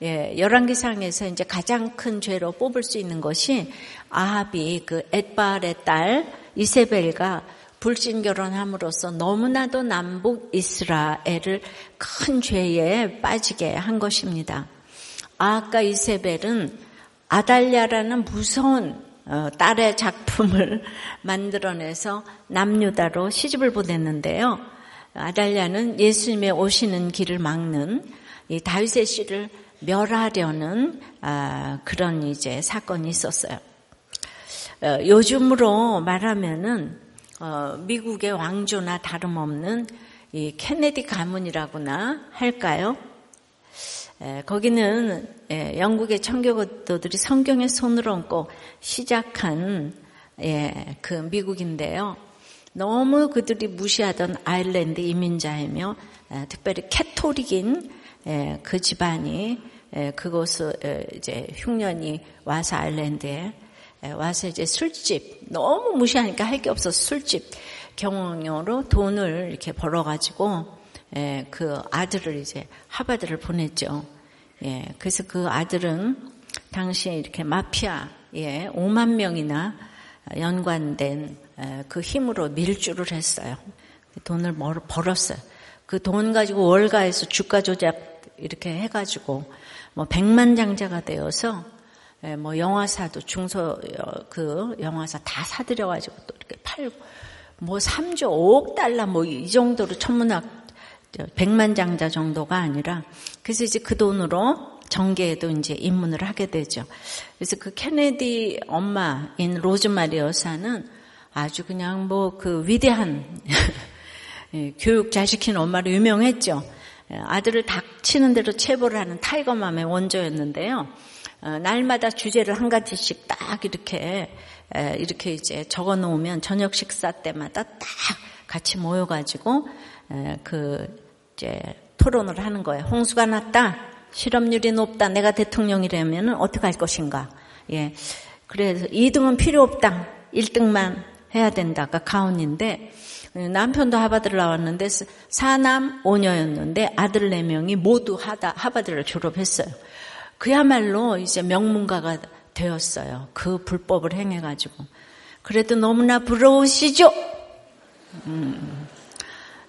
예, 열왕기상에서 이제 가장 큰 죄로 뽑을 수 있는 것이 아합이 그 엣발의 딸 이세벨과 불신 결혼함으로써 너무나도 남북 이스라엘을 큰 죄에 빠지게 한 것입니다. 아합과 이세벨은 아달랴라는 무서운 딸의 작품을 만들어내서 남유다로 시집을 보냈는데요. 아달랴는 예수님의 오시는 길을 막는 이 다윗의 씨를 멸하려는 그런 이제 사건이 있었어요. 요즘으로 말하면은 미국의 왕조나 다름없는 이 케네디 가문이라고나 할까요? 거기는 영국의 청교도들이 성경에 손을 얹고 시작한 그 미국인데요. 너무 그들이 무시하던 아일랜드 이민자이며 특별히 캐토릭인 그 집안이 그곳에 이제 흉년이 와서 아일랜드에 와서 이제 술집, 너무 무시하니까 할 게 없어서 술집 경영으로 돈을 이렇게 벌어가지고 그 아들을 이제 하바드를 보냈죠. 예, 그래서 그 아들은 당시에 이렇게 마피아에 5만 명이나 연관된 그 힘으로 밀주를 했어요. 돈을 벌었어요. 그 돈 가지고 월가에서 주가 조작 이렇게 해가지고 뭐 백만장자가 되어서 뭐 영화사도 중소 그 영화사 다 사들여가지고 또 이렇게 팔고 뭐 3조 5억 달러 뭐 이 정도로 천문학 백만장자 정도가 아니라, 그래서 이제 그 돈으로 정계에도 이제 입문을 하게 되죠. 그래서 그 케네디 엄마인 로즈마리 여사는 아주 그냥 뭐 그 위대한 교육 잘 시키는 엄마로 유명했죠. 아들을 닥치는 대로 체벌을 하는 타이거맘의 원조였는데요. 날마다 주제를 한 가지씩 딱 이렇게 이제 적어 놓으면 저녁 식사 때마다 딱 같이 모여가지고 그 이제 토론을 하는 거예요. 홍수가 났다, 실업률이 높다, 내가 대통령이라면은 어떻게 할 것인가. 예, 그래서 2등은 필요 없다, 1등만 해야 된다. 아까 가훈인데 남편도 하바드를 나왔는데 4남 5녀였는데 아들 4명이 모두 하바드를 졸업했어요. 그야말로 이제 명문가가 되었어요. 그 불법을 행해가지고. 그래도 너무나 부러우시죠?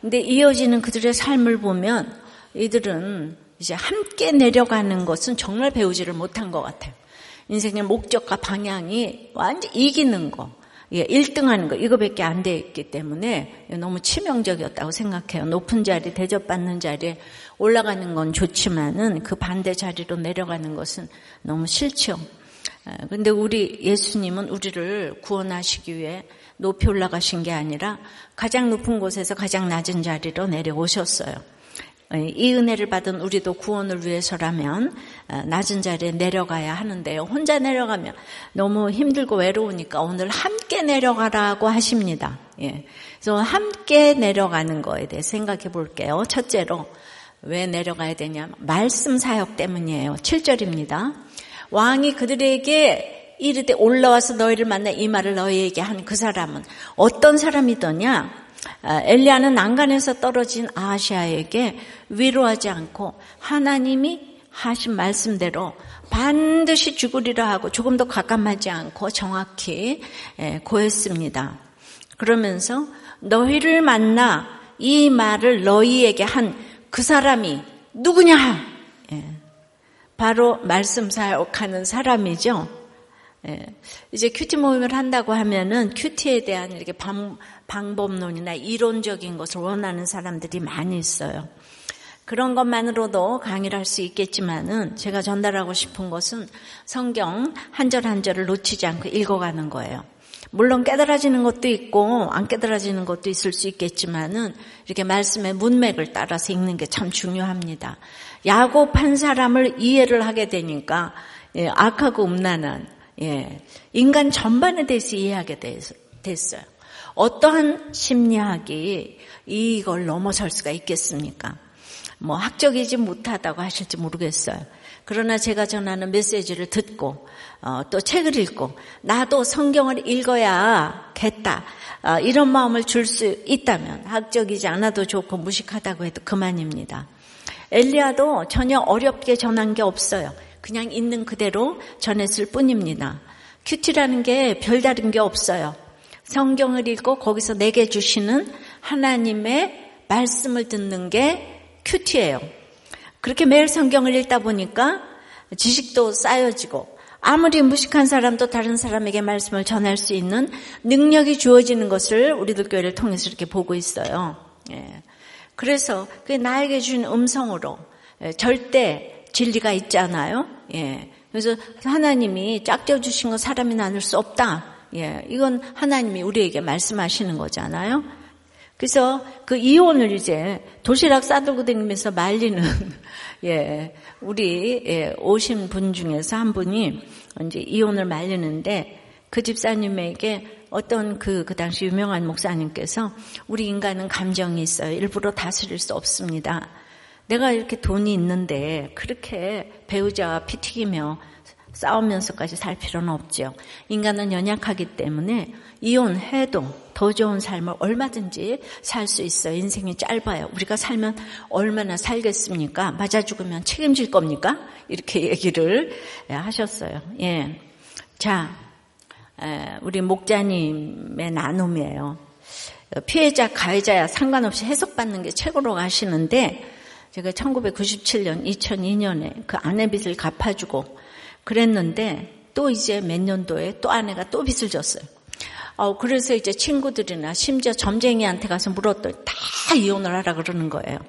근데 이어지는 그들의 삶을 보면 이들은 이제 함께 내려가는 것은 정말 배우지를 못한 것 같아요. 인생의 목적과 방향이 완전 이기는 거, 예, 1등하는 거, 이거밖에 안 돼 있기 때문에 너무 치명적이었다고 생각해요. 높은 자리, 대접받는 자리에 올라가는 건 좋지만은 그 반대 자리로 내려가는 것은 너무 싫죠. 근데 우리 예수님은 우리를 구원하시기 위해 높이 올라가신 게 아니라 가장 높은 곳에서 가장 낮은 자리로 내려오셨어요. 이 은혜를 받은 우리도 구원을 위해서라면 낮은 자리에 내려가야 하는데요. 혼자 내려가면 너무 힘들고 외로우니까 오늘 함께 내려가라고 하십니다. 예. 그래서 함께 내려가는 거에 대해 생각해 볼게요. 첫째로 왜 내려가야 되냐면 말씀 사역 때문이에요. 7절입니다. 왕이 그들에게 이르되 올라와서 너희를 만나 이 말을 너희에게 한 그 사람은 어떤 사람이더냐? 엘리야는 난간에서 떨어진 아하시야에게 위로하지 않고 하나님이 하신 말씀대로 반드시 죽으리라 하고 조금 더 가감하지 않고 정확히 고했습니다. 그러면서 너희를 만나 이 말을 너희에게 한 그 사람이 누구냐? 바로 말씀 사역하는 사람이죠. 이제 큐티 모임을 한다고 하면은 큐티에 대한 이렇게 방법론이나 이론적인 것을 원하는 사람들이 많이 있어요. 그런 것만으로도 강의를 할 수 있겠지만은 제가 전달하고 싶은 것은 성경 한 절 한 절을 놓치지 않고 읽어가는 거예요. 물론 깨달아지는 것도 있고 안 깨달아지는 것도 있을 수 있겠지만은 이렇게 말씀의 문맥을 따라서 읽는 게 참 중요합니다. 야곱 한 사람을 이해를 하게 되니까 악하고 음란한 인간 전반에 대해서 이해하게 됐어요. 어떠한 심리학이 이걸 넘어설 수가 있겠습니까? 뭐 학적이지 못하다고 하실지 모르겠어요. 그러나 제가 전하는 메시지를 듣고 또 책을 읽고 나도 성경을 읽어야겠다, 이런 마음을 줄 수 있다면 학적이지 않아도 좋고 무식하다고 해도 그만입니다. 엘리야도 전혀 어렵게 전한 게 없어요. 그냥 있는 그대로 전했을 뿐입니다. 큐티라는 게 별다른 게 없어요. 성경을 읽고 거기서 내게 주시는 하나님의 말씀을 듣는 게 큐티예요. 그렇게 매일 성경을 읽다 보니까 지식도 쌓여지고 아무리 무식한 사람도 다른 사람에게 말씀을 전할 수 있는 능력이 주어지는 것을 우리들 교회를 통해서 이렇게 보고 있어요. 예. 그래서 그게 나에게 준 음성으로 절대 진리가 있잖아요. 예. 그래서 하나님이 짝지어 주신 거 사람이 나눌 수 없다. 예. 이건 하나님이 우리에게 말씀하시는 거잖아요. 그래서 그 이혼을 이제 도시락 싸들고 다니면서 말리는 예, 우리 예, 오신 분 중에서 한 분이 이제 이혼을 말리는데 그 집사님에게 어떤 그 당시 유명한 목사님께서 우리 인간은 감정이 있어요. 일부러 다스릴 수 없습니다. 내가 이렇게 돈이 있는데 그렇게 배우자와 피 튀기며 싸우면서까지 살 필요는 없죠. 인간은 연약하기 때문에 이혼해도 더 좋은 삶을 얼마든지 살 수 있어요. 인생이 짧아요. 우리가 살면 얼마나 살겠습니까? 맞아 죽으면 책임질 겁니까? 이렇게 얘기를 하셨어요. 예, 자, 우리 목자님의 나눔이에요. 피해자, 가해자야 상관없이 해석받는 게 최고로 하시는데 제가 1997년, 2002년에 그 아내 빚을 갚아주고 그랬는데 또 이제 몇 년도에 또 아내가 또 빚을 졌어요. 그래서 이제 친구들이나 심지어 점쟁이한테 가서 물었더니 다 이혼을 하라 그러는 거예요.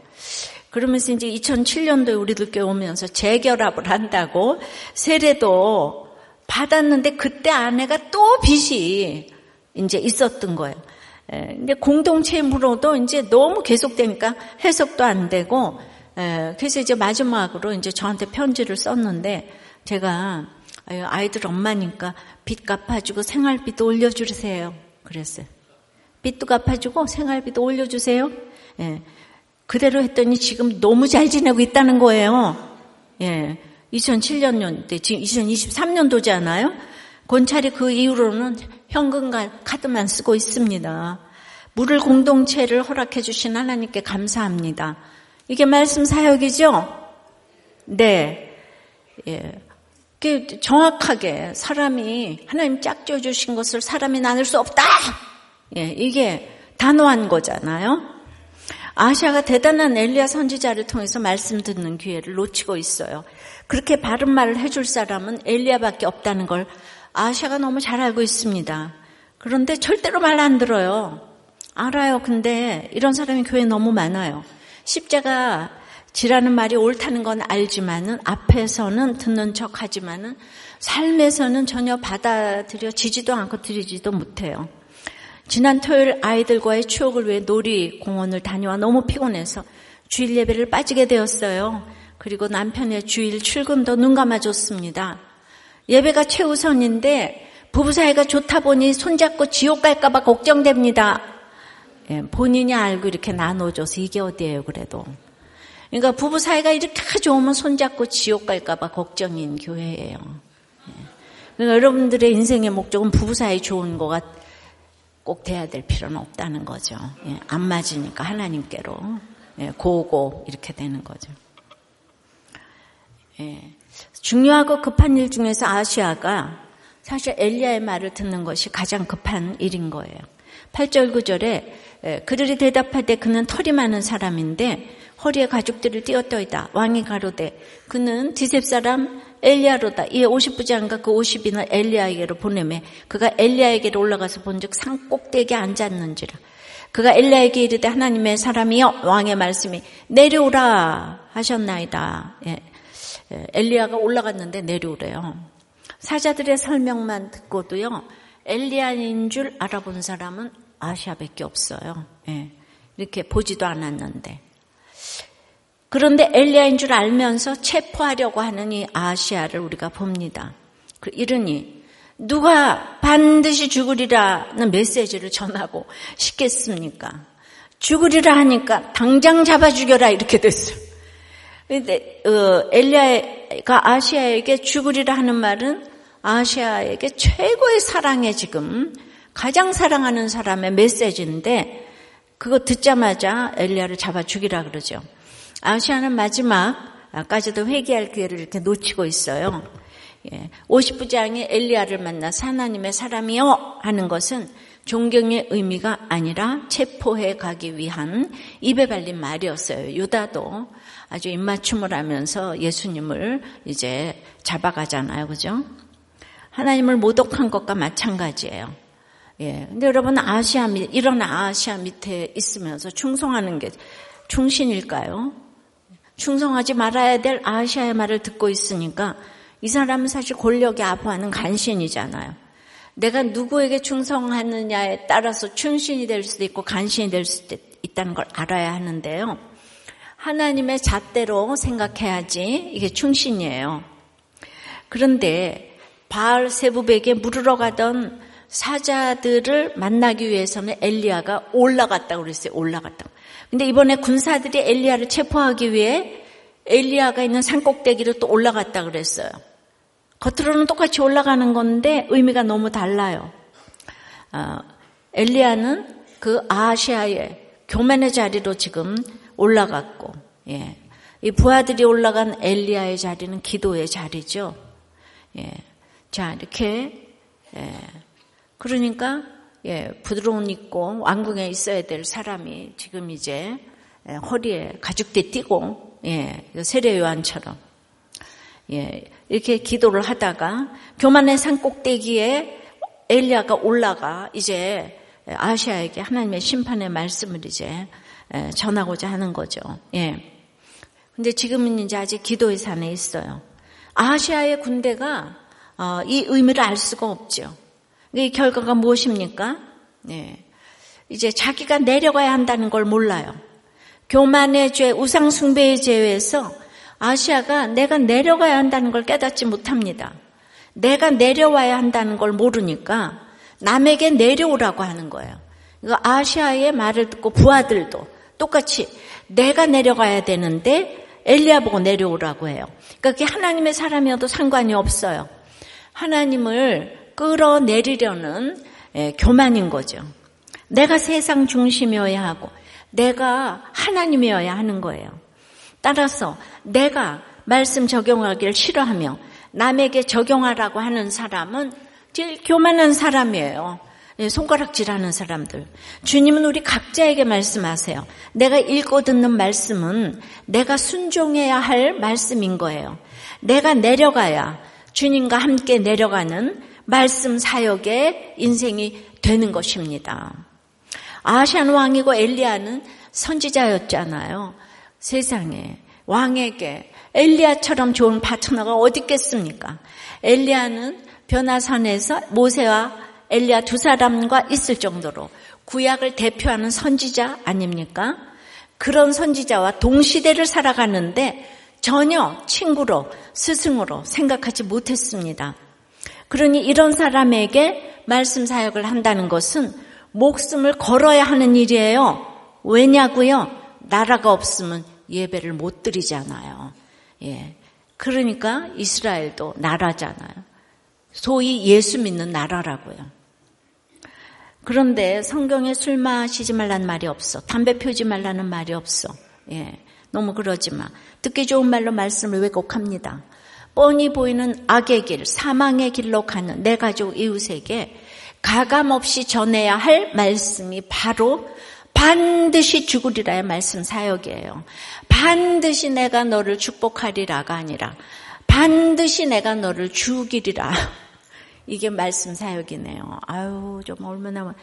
그러면서 이제 2007년도에 우리들 교회 오면서 재결합을 한다고 세례도 받았는데 그때 아내가 또 빚이 이제 있었던 거예요. 근데 공동체에 물어도 이제 너무 계속되니까 해석도 안 되고 그래서 이제 마지막으로 이제 저한테 편지를 썼는데 제가 아이들 엄마니까 빚 갚아주고 생활비도 올려주세요. 그랬어요. 빚도 갚아주고 생활비도 올려주세요. 예. 그대로 했더니 지금 너무 잘 지내고 있다는 거예요. 예. 2007년 때 지금 2023년도잖아요. 권찰이 그 이후로는 현금 카드만 쓰고 있습니다. 물을 공동체를 허락해 주신 하나님께 감사합니다. 이게 말씀 사역이죠? 네. 예. 정확하게 사람이 하나님 짝지어 주신 것을 사람이 나눌 수 없다. 예, 이게 단호한 거잖아요. 아하시야가 대단한 엘리야 선지자를 통해서 말씀 듣는 기회를 놓치고 있어요. 그렇게 바른 말을 해줄 사람은 엘리야밖에 없다는 걸 아하시야가 너무 잘 알고 있습니다. 그런데 절대로 말 안 들어요. 알아요. 근데 이런 사람이 교회에 너무 많아요. 십자가 지라는 말이 옳다는 건 알지만은 앞에서는 듣는 척 하지만은 삶에서는 전혀 받아들여지지도 않고 들이지도 못해요. 지난 토요일 아이들과의 추억을 위해 놀이공원을 다녀와 너무 피곤해서 주일 예배를 빠지게 되었어요. 그리고 남편의 주일 출근도 눈 감아줬습니다. 예배가 최우선인데 부부 사이가 좋다 보니 손잡고 지옥 갈까봐 걱정됩니다. 예, 본인이 알고 이렇게 나눠줘서 이게 어디예요 그래도. 그러니까 부부 사이가 이렇게 좋으면 손잡고 지옥 갈까봐 걱정인 교회예요. 그러니까 여러분들의 인생의 목적은 부부 사이 좋은 거가 꼭 돼야 될 필요는 없다는 거죠. 안 맞으니까 하나님께로 고고 이렇게 되는 거죠. 중요하고 급한 일 중에서 아하시야가 사실 엘리야의 말을 듣는 것이 가장 급한 일인 거예요. 8절 9절에 그들이 대답하되 그는 털이 많은 사람인데 허리에 가죽들을 띄어떠이다. 왕이 가로되 그는 디셉 사람 엘리야로다. 이에 50부장과 그 50인을 엘리야에게로 보내매 그가 엘리야에게로 올라가서 본즉 산 꼭대기에 앉았는지라. 그가 엘리야에게 이르되 하나님의 사람이여 왕의 말씀이 내려오라 하셨나이다. 예. 엘리야가 올라갔는데 내려오래요. 사자들의 설명만 듣고도요. 엘리야인 줄 알아본 사람은 아하시야밖에 없어요. 예. 이렇게 보지도 않았는데. 그런데 엘리야인 줄 알면서 체포하려고 하는 이 아하시야를 우리가 봅니다. 이러니 누가 반드시 죽으리라는 메시지를 전하고 싶겠습니까? 죽으리라 하니까 당장 잡아 죽여라 이렇게 됐어요. 그런데 엘리야가 아하시야에게 죽으리라 하는 말은 아하시야에게 최고의 사랑에 지금 가장 사랑하는 사람의 메시지인데 그거 듣자마자 엘리야를 잡아 죽이라 그러죠. 아하시야는 마지막까지도 회개할 기회를 이렇게 놓치고 있어요. 예, 오십부장이 엘리야를 만나 하나님의 사람이요 하는 것은 존경의 의미가 아니라 체포해 가기 위한 입에 발린 말이었어요. 유다도 아주 입맞춤을 하면서 예수님을 이제 잡아가잖아요, 그죠? 하나님을 모독한 것과 마찬가지예요. 예, 근데 여러분 아하시야 이런 아하시야 밑에 있으면서 충성하는 게 충신일까요? 충성하지 말아야 될 아하시야의 말을 듣고 있으니까. 이 사람은 사실 권력에 아부하는 간신이잖아요. 내가 누구에게 충성하느냐에 따라서 충신이 될 수도 있고 간신이 될 수도 있다는 걸 알아야 하는데요. 하나님의 잣대로 생각해야지 이게 충신이에요. 그런데 바알세붑에게 물으러 가던 사자들을 만나기 위해서는 엘리야가 올라갔다고 그랬어요. 올라갔다고. 근데 이번에 군사들이 엘리야를 체포하기 위해 엘리야가 있는 산꼭대기를 또 올라갔다 그랬어요. 겉으로는 똑같이 올라가는 건데 의미가 너무 달라요. 엘리야는 그 아하시야의 교만의 자리로 지금 올라갔고, 예. 이 부하들이 올라간 엘리야의 자리는 기도의 자리죠. 예. 자, 이렇게, 예. 그러니까, 예. 부드러운 있고 왕궁에 있어야 될 사람이 지금 이제 허리에 가죽띠 띠고, 예, 세례 요한처럼, 예, 이렇게 기도를 하다가 교만의 산 꼭대기에 엘리야가 올라가 이제 아하시야에게 하나님의 심판의 말씀을 이제 전하고자 하는 거죠. 예. 근데 지금은 이제 아직 기도의 산에 있어요. 아하시야의 군대가 이 의미를 알 수가 없죠. 이 결과가 무엇입니까? 예. 이제 자기가 내려가야 한다는 걸 몰라요. 교만의 죄, 우상 숭배의 죄에서 아하시야가 내가 내려가야 한다는 걸 깨닫지 못합니다. 내가 내려와야 한다는 걸 모르니까 남에게 내려오라고 하는 거예요. 이거 아하시야의 말을 듣고 부하들도 똑같이 내가 내려가야 되는데 엘리야 보고 내려오라고 해요. 그러니까 그게 하나님의 사람이어도 상관이 없어요. 하나님을 끌어내리려는 교만인 거죠. 내가 세상 중심이어야 하고 내가 하나님이어야 하는 거예요. 따라서 내가 말씀 적용하기를 싫어하며 남에게 적용하라고 하는 사람은 제일 교만한 사람이에요. 손가락질하는 사람들. 주님은 우리 각자에게 말씀하세요. 내가 읽고 듣는 말씀은 내가 순종해야 할 말씀인 거예요. 내가 내려가야 주님과 함께 내려가는 말씀 사역의 인생이 되는 것입니다. 아하시야는 왕이고 엘리야는 선지자였잖아요. 세상에 왕에게 엘리야처럼 좋은 파트너가 어디 있겠습니까? 엘리야는 변화산에서 모세와 엘리야 두 사람과 있을 정도로 구약을 대표하는 선지자 아닙니까? 그런 선지자와 동시대를 살아가는데 전혀 친구로 스승으로 생각하지 못했습니다. 그러니 이런 사람에게 말씀 사역을 한다는 것은 목숨을 걸어야 하는 일이에요. 왜냐고요? 나라가 없으면 예배를 못 드리잖아요. 예, 그러니까 이스라엘도 나라잖아요. 소위 예수 믿는 나라라고요. 그런데 성경에 술 마시지 말라는 말이 없어. 담배 피우지 말라는 말이 없어. 예, 너무 그러지 마. 듣기 좋은 말로 말씀을 왜곡합니다. 뻔히 보이는 악의 길, 사망의 길로 가는 내 가족 이웃에게 가감없이 전해야 할 말씀이 바로 반드시 죽으리라의 말씀 사역이에요. 반드시 내가 너를 축복하리라가 아니라 반드시 내가 너를 죽이리라. 이게 말씀 사역이네요. 아유, 좀 얼마나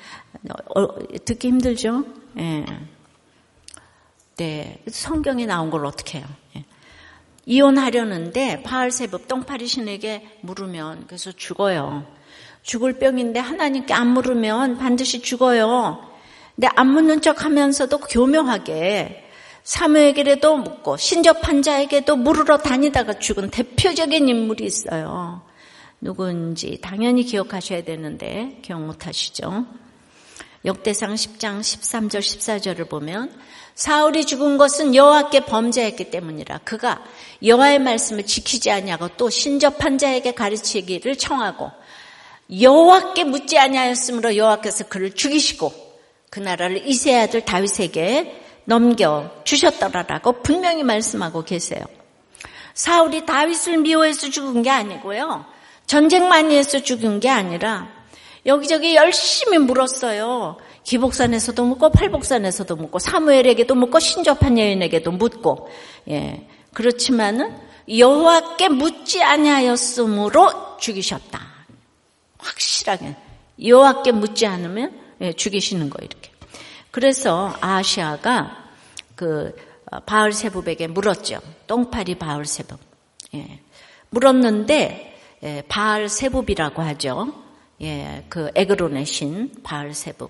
듣기 힘들죠? 예. 네. 성경에 나온 걸 어떻게 해요? 예. 이혼하려는데 바알세붑 똥파리 신에게 물으면 그래서 죽어요. 죽을 병인데 하나님께 안 물으면 반드시 죽어요. 근데 안 묻는 척 하면서도 교묘하게 사무엘에게도 묻고 신접한 자에게도 물으러 다니다가 죽은 대표적인 인물이 있어요. 누군지 당연히 기억하셔야 되는데 기억 못하시죠? 역대상 10장 13절 14절을 보면 사울이 죽은 것은 여호와께 범죄했기 때문이라 그가 여호와의 말씀을 지키지 아니하고 또 신접한 자에게 가르치기를 청하고 여호와께 묻지 아니하였으므로 여호와께서 그를 죽이시고 그 나라를 이새 아들 다윗에게 넘겨주셨더라라고 분명히 말씀하고 계세요. 사울이 다윗을 미워해서 죽은 게 아니고요. 전쟁 많이 해서 죽은 게 아니라 여기저기 열심히 물었어요. 기복산에서도 묻고 팔복산에서도 묻고 사무엘에게도 묻고 신접한 여인에게도 묻고 예. 그렇지만은 여호와께 묻지 아니하였으므로 죽이셨다. 확실하게 여호와께 묻지 않으면 죽이시는 거 이렇게. 그래서 아하시야가 그 바알세붑에게 물었죠. 똥파리 바알세붑. 예. 물었는데 예, 바알세붑이라고 하죠. 예, 그 에그론의 신 바알세붑.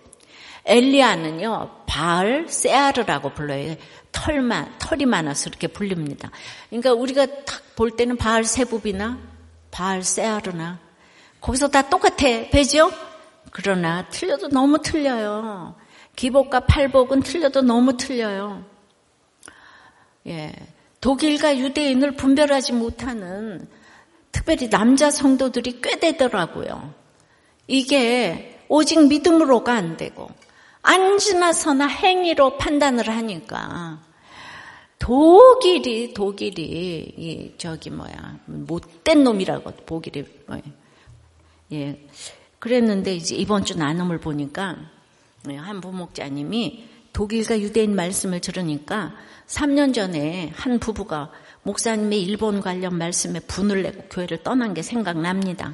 엘리야는요 바알세아르라고 불러요. 털이 많아서 이렇게 불립니다. 그러니까 우리가 딱 볼 때는 바알세붑이나 바알세아르나 거기서 다 똑같아. 배죠? 그러나 틀려도 너무 틀려요. 기복과 팔복은 틀려도 너무 틀려요. 예, 독일과 유대인을 분별하지 못하는 특별히 남자 성도들이 꽤 되더라고요. 이게 오직 믿음으로가 안 되고 안 지나서나 행위로 판단을 하니까 독일이 못된 놈이라고 독일이 예, 그랬는데 이제 이번 주 나눔을 보니까 한 부목자님이 독일과 유대인 말씀을 들으니까 3년 전에 한 부부가 목사님의 일본 관련 말씀에 분을 내고 교회를 떠난 게 생각납니다.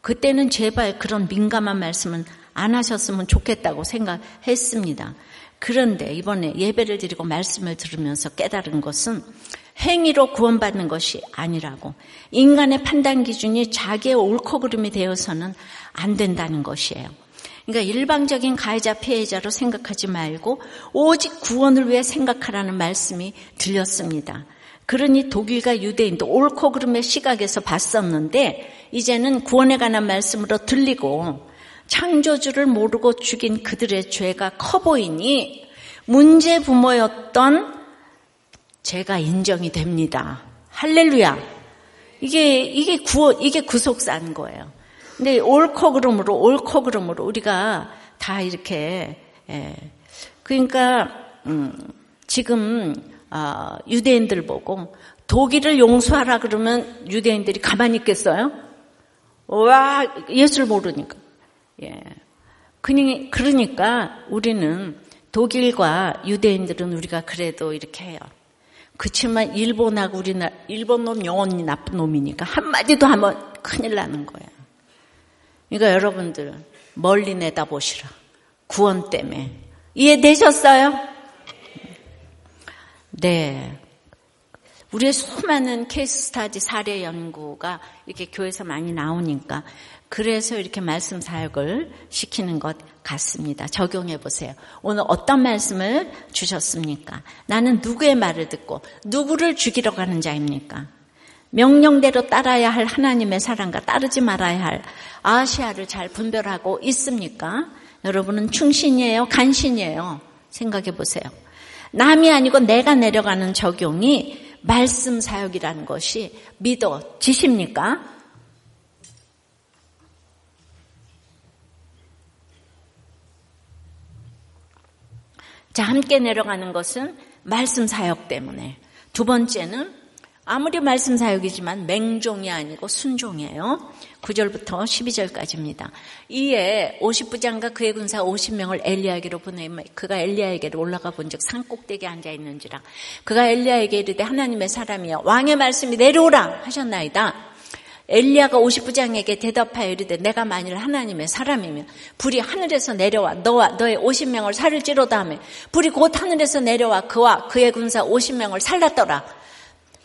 그때는 제발 그런 민감한 말씀은 안 하셨으면 좋겠다고 생각했습니다. 그런데 이번에 예배를 드리고 말씀을 들으면서 깨달은 것은 행위로 구원받는 것이 아니라고 인간의 판단 기준이 자기의 옳고 그름이 되어서는 안 된다는 것이에요. 그러니까 일방적인 가해자 피해자로 생각하지 말고 오직 구원을 위해 생각하라는 말씀이 들렸습니다. 그러니 독일과 유대인도 옳고 그름의 시각에서 봤었는데 이제는 구원에 관한 말씀으로 들리고 창조주를 모르고 죽인 그들의 죄가 커 보이니 문제 부모였던 죄가 인정이 됩니다. 할렐루야. 이게 구원, 이게 구속사인 거예요. 근데 옳고 그름으로 우리가 다 이렇게 예. 그러니까 지금 유대인들 보고 독일을 용서하라 그러면 유대인들이 가만히 있겠어요? 와 예수를 모르니까. 예. 그러니까 우리는 독일과 유대인들은 우리가 그래도 이렇게 해요. 그치만 일본하고 우리나라 일본 놈 영원히 나쁜 놈이니까 한마디도 하면 큰일 나는 거예요. 그러니까 여러분들 멀리 내다보시라. 구원 때문에. 이해되셨어요? 네. 우리의 수많은 케이스 스타디 사례 연구가 이렇게 교회에서 많이 나오니까 그래서 이렇게 말씀 사역을 시키는 것 같습니다. 적용해 보세요. 오늘 어떤 말씀을 주셨습니까? 나는 누구의 말을 듣고 누구를 죽이러 가는 자입니까? 명령대로 따라야 할 하나님의 사랑과 따르지 말아야 할 아하시야를 잘 분별하고 있습니까? 여러분은 충신이에요? 간신이에요? 생각해 보세요. 남이 아니고 내가 내려가는 적용이 말씀 사역이라는 것이 믿어지십니까? 자, 함께 내려가는 것은 말씀 사역 때문에. 두 번째는 아무리 말씀 사역이지만 맹종이 아니고 순종이에요. 9절부터 12절까지입니다. 이에 50부장과 그의 군사 50명을 엘리야에게로 보내며 그가 엘리야에게로 올라가 본즉 산 꼭대기에 앉아 있는지라. 그가 엘리야에게 이르되 하나님의 사람이여 왕의 말씀이 내려오라 하셨나이다. 엘리야가 50부장에게 대답하여 이르되 내가 만일 하나님의 사람이면 불이 하늘에서 내려와 너와 너의 50명을 살을 찌르다 하며 불이 곧 하늘에서 내려와 그와 그의 군사 50명을 살랐더라.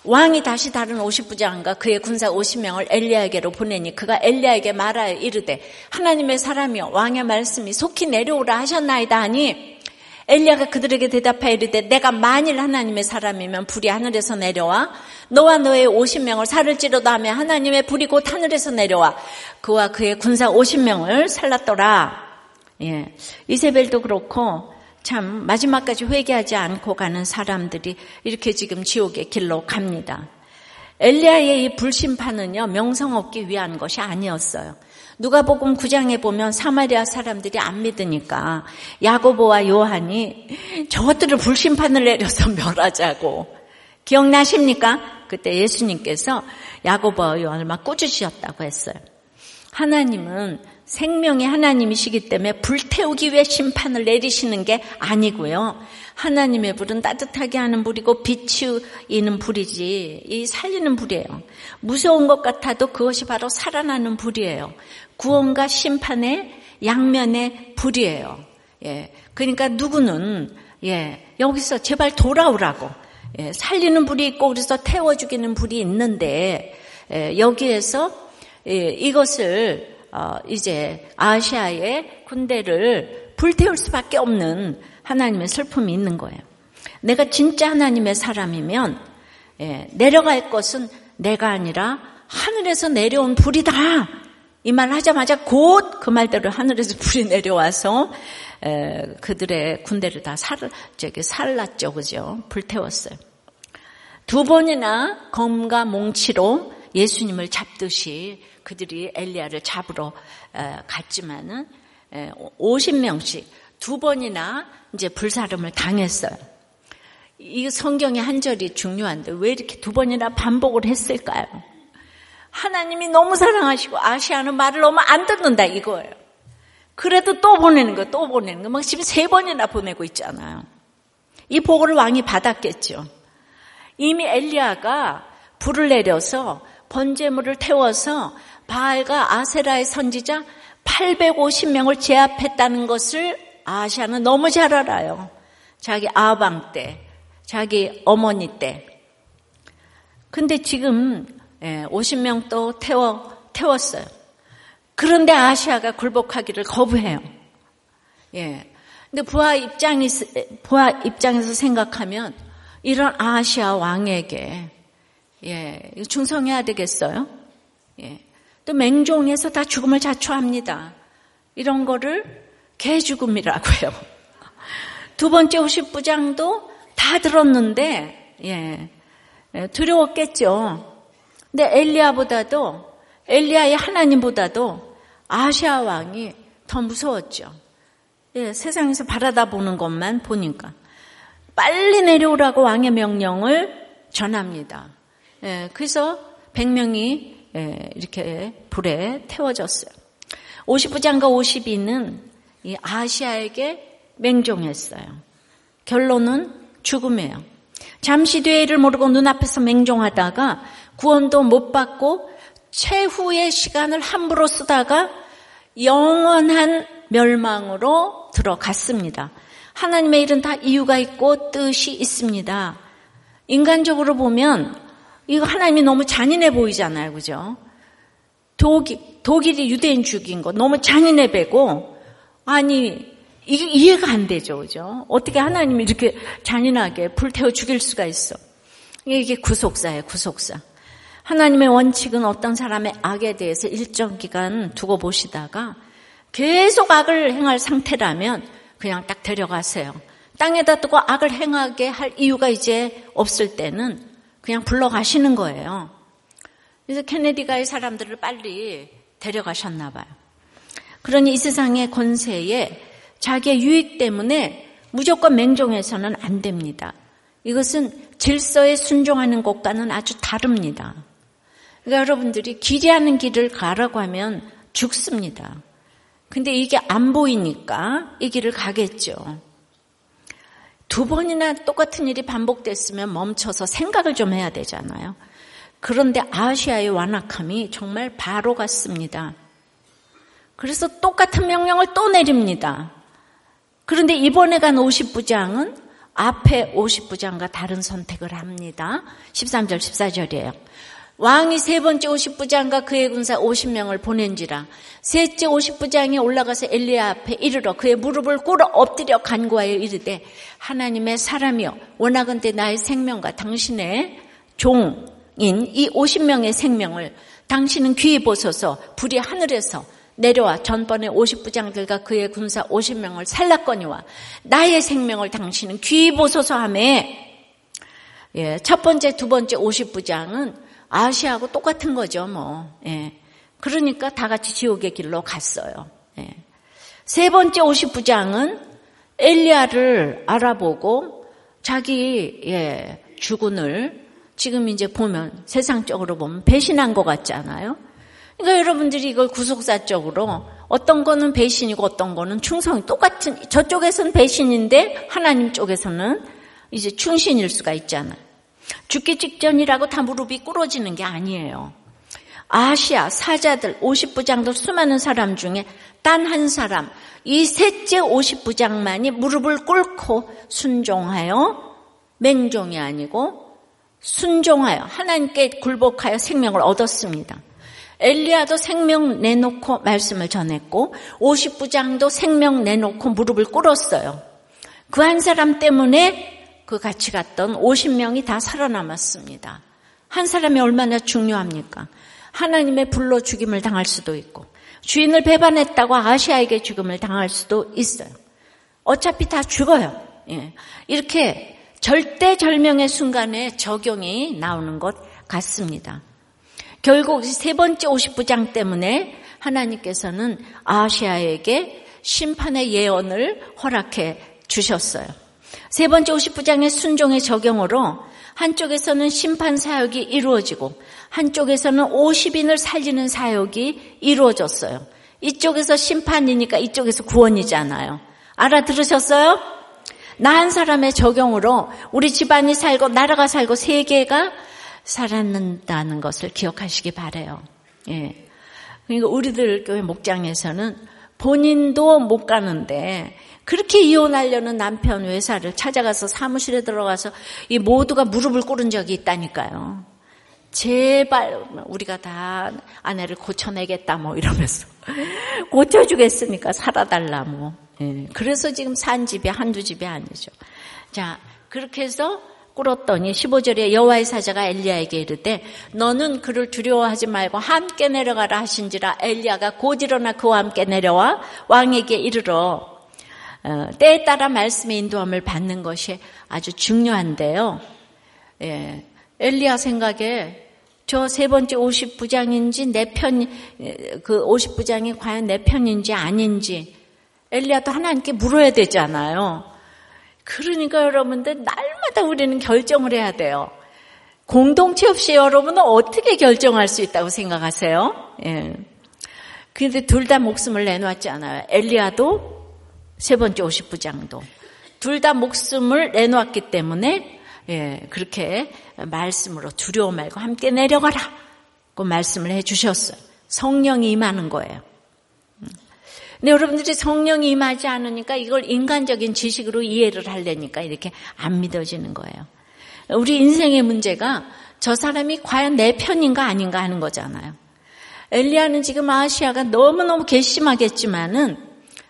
왕이 다시 다른 50부장과 그의 군사 50명을 엘리야에게로 보내니 그가 엘리야에게 말하여 이르되 하나님의 사람이여 왕의 말씀이 속히 내려오라 하셨나이다 하니 엘리야가 그들에게 대답하여 이르되 내가 만일 하나님의 사람이면 불이 하늘에서 내려와 너와 너의 50명을 살을 찌르다 하며 하나님의 불이 곧 하늘에서 내려와 그와 그의 군사 50명을 살랐더라. 예, 이세벨도 그렇고 참 마지막까지 회개하지 않고 가는 사람들이 이렇게 지금 지옥의 길로 갑니다. 엘리야의 이 불심판은요, 명성 얻기 위한 것이 아니었어요. 누가복음 9장에 보면 사마리아 사람들이 안 믿으니까 야고보와 요한이 저것들을 불심판을 내려서 멸하자고, 기억나십니까? 그때 예수님께서 야고보와 요한을 막 꾸짖으셨다고 했어요. 하나님은 생명의 하나님이시기 때문에 불태우기 위해 심판을 내리시는 게 아니고요, 하나님의 불은 따뜻하게 하는 불이고 비추이는 불이지 이 살리는 불이에요. 무서운 것 같아도 그것이 바로 살아나는 불이에요. 구원과 심판의 양면의 불이에요. 예, 그러니까 누구는 여기서 제발 돌아오라고, 살리는 불이 있고 그래서 태워 죽이는 불이 있는데, 여기에서 이것을 이제 아하시야의 군대를 불태울 수밖에 없는 하나님의 슬픔이 있는 거예요. 내가 진짜 하나님의 사람이면 내려갈 것은 내가 아니라 하늘에서 내려온 불이다, 이 말 하자마자 곧 그 말대로 하늘에서 불이 내려와서 그들의 군대를 다 살랐죠. 그죠? 불태웠어요. 두 번이나 검과 몽치로 예수님을 잡듯이 그들이 엘리야를 잡으러 갔지만은 50명씩 두 번이나 이제 불사름을 당했어요. 이 성경의 한 절이 중요한데 왜 이렇게 두 번이나 반복을 했을까요? 하나님이 너무 사랑하시고 아시아는 말을 너무 안 듣는다 이거예요. 그래도 또 보내는 거, 또 보내는 거, 막 지금 세 번이나 보내고 있잖아요. 이 보고를 왕이 받았겠죠. 이미 엘리야가 불을 내려서 번제물을 태워서 바알과 아세라의 선지자 850명을 제압했다는 것을 아하시야는 너무 잘 알아요. 자기 아방 때, 자기 어머니 때. 근데 지금 50명 또 태웠어요. 그런데 아하시야가 굴복하기를 거부해요. 예. 근데 부하 입장에서 생각하면 이런 아하시야 왕에게 충성해야 되겠어요? 또 맹종에서 다 죽음을 자초합니다. 이런 거를 개죽음이라고 해요. 두 번째 호십부장도 다 들었는데 두려웠겠죠. 근데 엘리야보다도, 엘리야의 하나님보다도 아하시야 왕이 더 무서웠죠. 세상에서 바라다보는 것만 보니까 빨리 내려오라고 왕의 명령을 전합니다. 그래서 100명이 이렇게 불에 태워졌어요. 50부장과 52는 이 아하시야에게 맹종했어요. 결론은 죽음이에요. 잠시 뒤의 일을 모르고 눈앞에서 맹종하다가 구원도 못 받고 최후의 시간을 함부로 쓰다가 영원한 멸망으로 들어갔습니다. 하나님의 일은 다 이유가 있고 뜻이 있습니다. 인간적으로 보면 이거 하나님이 너무 잔인해 보이잖아요. 그죠? 독일이 유대인 죽인 거 너무 잔인해 보이고, 아니, 이게 이해가 안 되죠. 그죠? 어떻게 하나님이 이렇게 잔인하게 불태워 죽일 수가 있어. 이게 구속사예요, 구속사. 하나님의 원칙은 어떤 사람의 악에 대해서 일정 기간 두고 보시다가 계속 악을 행할 상태라면 그냥 딱 데려가세요. 땅에다 두고 악을 행하게 할 이유가 이제 없을 때는 그냥 불러가시는 거예요. 그래서 케네디가 이 사람들을 빨리 데려가셨나 봐요. 그러니 이 세상의 권세에 자기의 유익 때문에 무조건 맹종해서는 안 됩니다. 이것은 질서에 순종하는 것과는 아주 다릅니다. 그러니까 여러분들이 길이하는 길을 가라고 하면 죽습니다. 근데 이게 안 보이니까 이 길을 가겠죠. 두 번이나 똑같은 일이 반복됐으면 멈춰서 생각을 좀 해야 되잖아요. 그런데 아하시야의 완악함이 정말 바로 같습니다. 그래서 똑같은 명령을 또 내립니다. 그런데 이번에 간 50부장은 앞에 50부장과 다른 선택을 합니다. 13절, 14절이에요. 왕이 세 번째 50부장과 그의 군사 50명을 보낸지라 셋째 50부장이 올라가서 엘리야 앞에 이르러 그의 무릎을 꿇어 엎드려 간구하여 이르되 하나님의 사람이여 원하건대 나의 생명과 당신의 종인 이 50명의 생명을 당신은 귀히 보소서. 불이 하늘에서 내려와 전번의 50부장들과 그의 군사 50명을 살랐거니와 나의 생명을 당신은 귀히 보소서 하며. 첫 번째 두 번째 50부장은 아하시야하고 똑같은 거죠, 뭐. 예. 그러니까 다 같이 지옥의 길로 갔어요. 예. 세 번째 50부장은 엘리야를 알아보고 자기 주군을 지금 이제 보면 세상적으로 보면 배신한 것 같지 않아요? 그러니까 여러분들이 이걸 구속사적으로 어떤 거는 배신이고 어떤 거는 충성이 똑같은, 저쪽에서는 배신인데 하나님 쪽에서는 이제 충신일 수가 있잖아요. 죽기 직전이라고 다 무릎이 꿇어지는 게 아니에요. 아하시야, 사자들, 50부장들 수많은 사람 중에 단 한 사람, 이 셋째 50부장만이 무릎을 꿇고 순종하여, 맹종이 아니고 순종하여 하나님께 굴복하여 생명을 얻었습니다. 엘리야도 생명 내놓고 말씀을 전했고 50부장도 생명 내놓고 무릎을 꿇었어요. 그 한 사람 때문에 그 같이 갔던 50명이 다 살아남았습니다. 한 사람이 얼마나 중요합니까? 하나님의 불로 죽임을 당할 수도 있고 주인을 배반했다고 아하시야에게 죽임을 당할 수도 있어요. 어차피 다 죽어요. 예. 이렇게 절대절명의 순간에 적용이 나오는 것 같습니다. 결국 세 번째 50부장 때문에 하나님께서는 아하시야에게 심판의 예언을 허락해 주셨어요. 세 번째 50부장의 순종의 적용으로 한쪽에서는 심판 사역이 이루어지고 한쪽에서는 50인을 살리는 사역이 이루어졌어요. 이쪽에서 심판이니까 이쪽에서 구원이잖아요. 알아들으셨어요? 나 한 사람의 적용으로 우리 집안이 살고 나라가 살고 세계가 살았는다는 것을 기억하시기 바라요. 예. 그러니까 우리들 교회 목장에서는 본인도 못 가는데 그렇게 이혼하려는 남편 외사를 찾아가서 사무실에 들어가서 이 모두가 무릎을 꿇은 적이 있다니까요. 제발 우리가 다 아내를 고쳐내겠다 뭐 이러면서 고쳐주겠으니까 살아달라 뭐. 예. 그래서 지금 산 집이 한두 집이 아니죠. 자, 그렇게 해서 꿇었더니 15절에 여호와의 사자가 엘리야에게 이르되 너는 그를 두려워하지 말고 함께 내려가라 하신지라. 엘리야가 곧 일어나 그와 함께 내려와 왕에게 이르러 때에 따라 말씀의 인도함을 받는 것이 아주 중요한데요. 예, 엘리야 생각에 저 세 번째 50부장인지 내 편, 그 50부장이 과연 내 편인지 아닌지 엘리야도 하나님께 물어야 되잖아요. 그러니까 여러분들 날마다 우리는 결정을 해야 돼요. 공동체 없이 여러분은 어떻게 결정할 수 있다고 생각하세요? 예. 그런데 둘 다 목숨을 내놓았지 않아요. 엘리야도 세 번째 50부장도 둘 다 목숨을 내놓았기 때문에 예, 그렇게 말씀으로 두려워 말고 함께 내려가라고 말씀을 해주셨어요. 성령이 임하는 거예요. 근데 여러분들이 성령이 임하지 않으니까 이걸 인간적인 지식으로 이해를 하려니까 이렇게 안 믿어지는 거예요. 우리 인생의 문제가 저 사람이 과연 내 편인가 아닌가 하는 거잖아요. 엘리야는 지금 아하시야가 너무너무 괘씸하겠지만은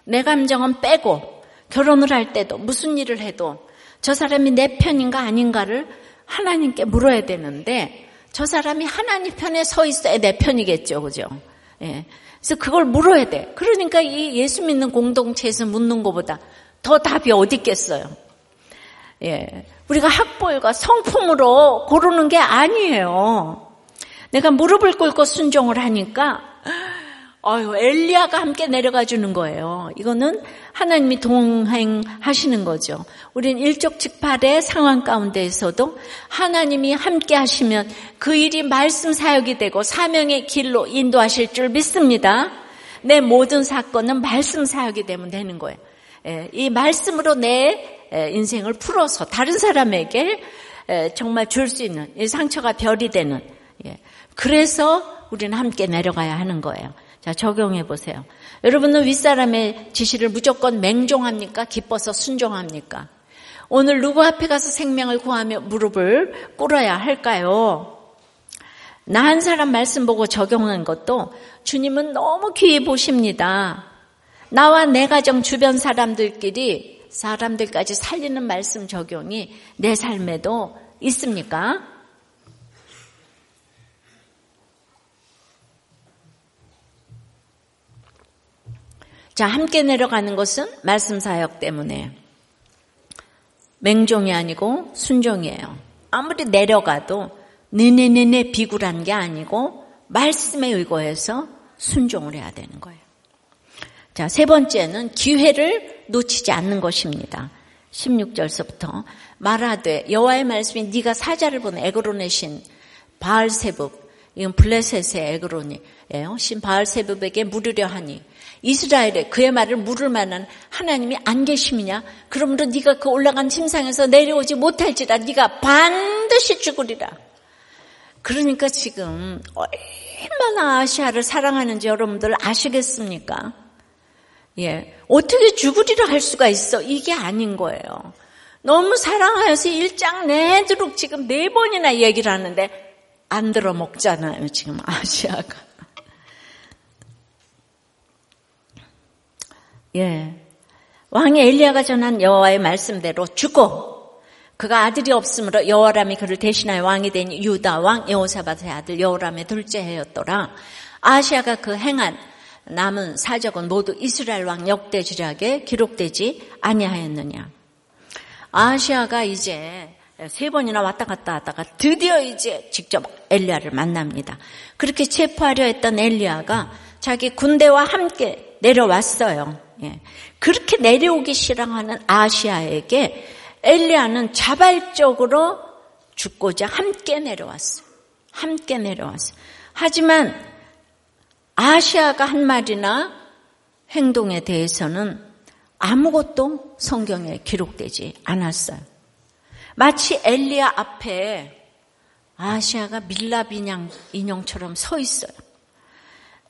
내 감정은 빼고 결혼을 할 때도 무슨 일을 해도 저 사람이 내 편인가 아닌가를 하나님께 물어야 되는데 저 사람이 하나님 편에 서 있어야 내 편이겠죠. 그죠? 예. 그래서 그걸 물어야 돼. 그러니까 이 예수 믿는 공동체에서 묻는 것보다 더 답이 어디 있겠어요. 예. 우리가 학벌과 성품으로 고르는 게 아니에요. 내가 무릎을 꿇고 순종을 하니까 어휴, 엘리야가 함께 내려가 주는 거예요. 이거는 하나님이 동행하시는 거죠. 우린 일족직팔의 상황 가운데에서도 하나님이 함께 하시면 그 일이 말씀 사역이 되고 사명의 길로 인도하실 줄 믿습니다. 내 모든 사건은 말씀 사역이 되면 되는 거예요. 이 말씀으로 내 인생을 풀어서 다른 사람에게 정말 줄 수 있는 이 상처가 별이 되는, 그래서 우리는 함께 내려가야 하는 거예요. 자, 적용해 보세요. 여러분은 윗사람의 지시를 무조건 맹종합니까? 기뻐서 순종합니까? 오늘 누구 앞에 가서 생명을 구하며 무릎을 꿇어야 할까요? 나 한 사람 말씀 보고 적용한 것도 주님은 너무 귀히 보십니다. 나와 내 가정 주변 사람들끼리 사람들까지 살리는 말씀 적용이 내 삶에도 있습니까? 자, 함께 내려가는 것은 말씀 사역 때문에 맹종이 아니고 순종이에요. 아무리 내려가도 니네네네 비굴한 게 아니고 말씀에 의거해서 순종을 해야 되는 거예요. 자, 세 번째는 기회를 놓치지 않는 것입니다. 16절서부터 말하되 여호와의 말씀이 네가 사자를 보내 에그론의 신 바알세붑, 이건 블레셋의 에그론이에요. 신 바알세붑에게 물으려 하니 이스라엘에 그의 말을 물을 만한 하나님이 안 계심이냐? 그러므로 네가 그 올라간 침상에서 내려오지 못할지라 네가 반드시 죽으리라. 그러니까 지금 얼마나 아하시야를 사랑하는지 여러분들 아시겠습니까? 예, 어떻게 죽으리라 할 수가 있어? 이게 아닌 거예요. 너무 사랑하여서 일장 내도록 지금 네 번이나 얘기를 하는데 안 들어먹잖아요, 지금 아하시야가. 예, 왕이 엘리야가 전한 여호와의 말씀대로 죽고 그가 아들이 없으므로 여호람이 그를 대신하여 왕이 되니 유다 왕 여호사밧의 아들 여호람의 둘째 해였더라. 아하시야가 그 행한 남은 사적은 모두 이스라엘 왕 역대지략에 기록되지 아니하였느냐. 아하시야가 이제 세 번이나 왔다 갔다 하다가 드디어 이제 직접 엘리야를 만납니다. 그렇게 체포하려 했던 엘리야가 자기 군대와 함께 내려왔어요. 예. 그렇게 내려오기 싫어하는 아하시야에게 엘리야는 자발적으로 죽고자 함께 내려왔어요. 하지만 아하시야가 한 말이나 행동에 대해서는 아무것도 성경에 기록되지 않았어요. 마치 엘리야 앞에 아하시야가 밀랍 인형처럼 서 있어요.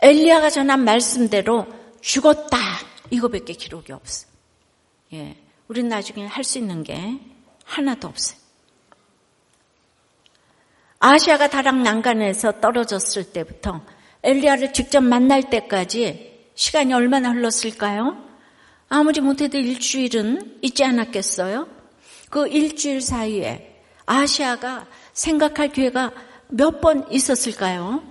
엘리야가 전한 말씀대로 죽었다, 이거밖에 기록이 없어요. 예, 우린 나중에 할 수 있는 게 하나도 없어요. 아하시야가 다락 난간에서 떨어졌을 때부터 엘리야를 직접 만날 때까지 시간이 얼마나 흘렀을까요? 아무리 못해도 일주일은 있지 않았겠어요? 그 일주일 사이에 아하시야가 생각할 기회가 몇 번 있었을까요?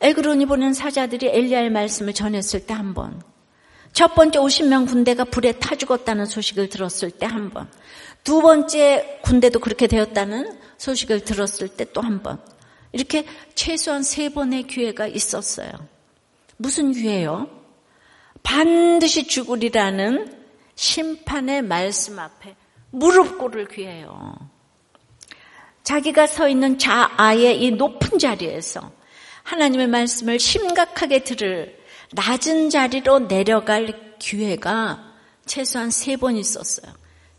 에그론이 보낸 사자들이 엘리야의 말씀을 전했을 때 한 번, 첫 번째 50명 군대가 불에 타 죽었다는 소식을 들었을 때 한 번, 두 번째 군대도 그렇게 되었다는 소식을 들었을 때 또 한 번, 이렇게 최소한 세 번의 기회가 있었어요. 무슨 기회요? 반드시 죽으리라는 심판의 말씀 앞에 무릎 꿇을 기회예요. 자기가 서 있는 자아의 이 높은 자리에서 하나님의 말씀을 심각하게 들을 낮은 자리로 내려갈 기회가 최소한 세 번 있었어요.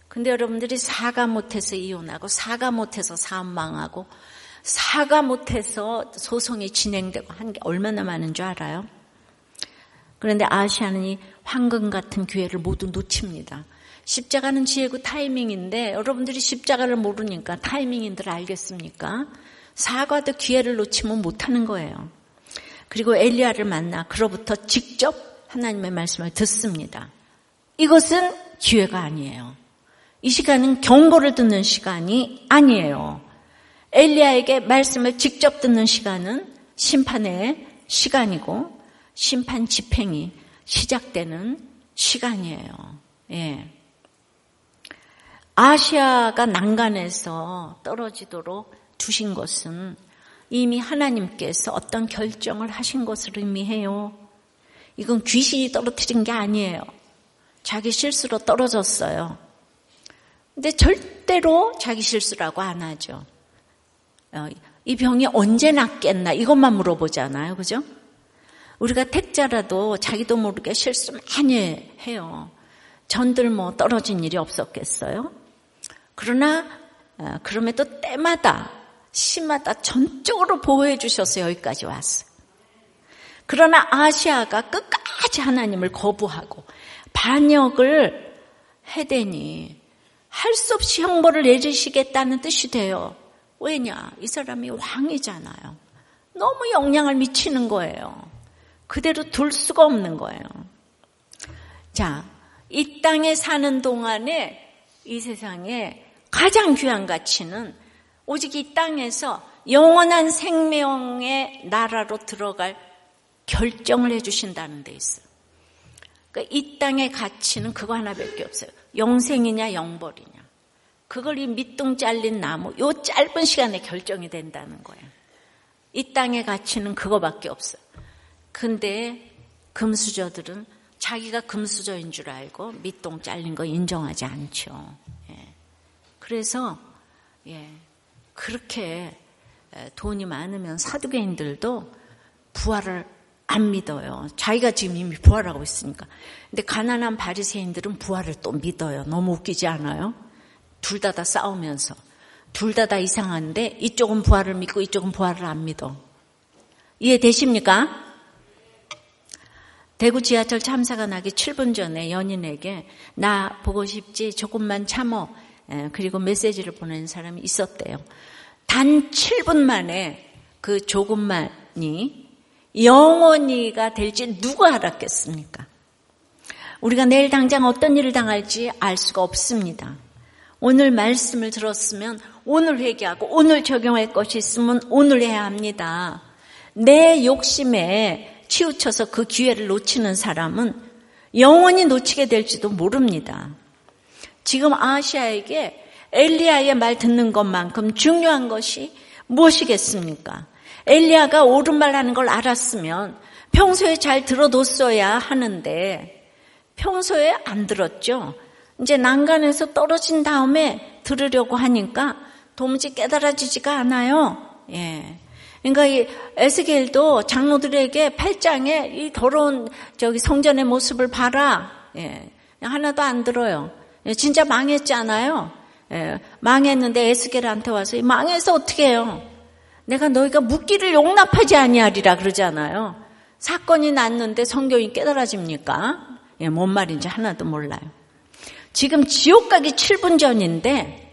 근데 여러분들이 사과 못해서 이혼하고, 사과 못해서 사업 망하고, 사과 못해서 소송이 진행되고 한 게 얼마나 많은 줄 알아요? 그런데 아하시야는 이 황금 같은 기회를 모두 놓칩니다. 십자가는 지혜고 타이밍인데 여러분들이 십자가를 모르니까 타이밍인들 알겠습니까? 사과도 기회를 놓치면 못하는 거예요. 그리고 엘리야를 만나 그로부터 직접 하나님의 말씀을 듣습니다. 이것은 기회가 아니에요. 이 시간은 경고를 듣는 시간이 아니에요. 엘리야에게 말씀을 직접 듣는 시간은 심판의 시간이고 심판 집행이 시작되는 시간이에요. 예. 아하시야가 난간에서 떨어지도록 두신 것은 이미 하나님께서 어떤 결정을 하신 것을 의미해요. 이건 귀신이 떨어뜨린 게 아니에요. 자기 실수로 떨어졌어요. 근데 절대로 자기 실수라고 안 하죠. 이 병이 언제 낫겠나 이것만 물어보잖아요, 그죠? 우리가 택자라도 자기도 모르게 실수 많이 해요. 전들 뭐 떨어진 일이 없었겠어요? 그러나 그럼에도 때마다 시마다 전적으로 보호해 주셔서 여기까지 왔어요. 그러나 아하시야가 끝까지 하나님을 거부하고 반역을 해대니 할 수 없이 형벌을 내리시겠다는 뜻이 돼요. 왜냐? 이 사람이 왕이잖아요. 너무 영향을 미치는 거예요. 그대로 둘 수가 없는 거예요. 자, 이 땅에 사는 동안에 이 세상에 가장 귀한 가치는 오직 이 땅에서 영원한 생명의 나라로 들어갈 결정을 해주신다는 데 있어요. 그러니까 이 땅의 가치는 그거 하나밖에 없어요. 영생이냐 영벌이냐. 그걸 이 밑둥 잘린 나무, 요 짧은 시간에 결정이 된다는 거예요. 이 땅의 가치는 그거밖에 없어요. 근데 금수저들은 자기가 금수저인 줄 알고 밑동 잘린 거 인정하지 않죠. 예. 그래서 예, 그렇게 돈이 많으면 사두개인들도 부활을 안 믿어요. 자기가 지금 이미 부활하고 있으니까. 근데 가난한 바리새인들은 부활을 또 믿어요. 너무 웃기지 않아요? 둘 다 싸우면서. 둘 다 이상한데 이쪽은 부활을 믿고 이쪽은 부활을 안 믿어. 이해되십니까? 대구 지하철 참사가 나기 7분 전에 연인에게 나 보고 싶지 조금만 참어. 그리고 메시지를 보낸 사람이 있었대요. 단 7분 만에 그 조금만이 영원히가 될지 누가 알았겠습니까? 우리가 내일 당장 어떤 일을 당할지 알 수가 없습니다. 오늘 말씀을 들었으면 오늘 회개하고 오늘 적용할 것이 있으면 오늘 해야 합니다. 내 욕심에 치우쳐서 그 기회를 놓치는 사람은 영원히 놓치게 될지도 모릅니다. 지금 아하시야에게 엘리야의 말 듣는 것만큼 중요한 것이 무엇이겠습니까? 엘리야가 옳은 말하는 걸 알았으면 평소에 잘 들어뒀어야 하는데 평소에 안 들었죠. 이제 난간에서 떨어진 다음에 들으려고 하니까 도무지 깨달아지지가 않아요. 예. 그러니까 이 에스겔도 장로들에게 8장에 이 더러운 성전의 모습을 봐라. 예. 하나도 안 들어요. 진짜 망했잖아요. 예, 망했는데 에스겔한테 와서 망해서 어떻게 해요? 내가 너희가 묻기를 용납하지 아니하리라 그러잖아요. 사건이 났는데 성경이 깨달아집니까? 예, 뭔 말인지 하나도 몰라요. 지금 지옥 가기 7분 전인데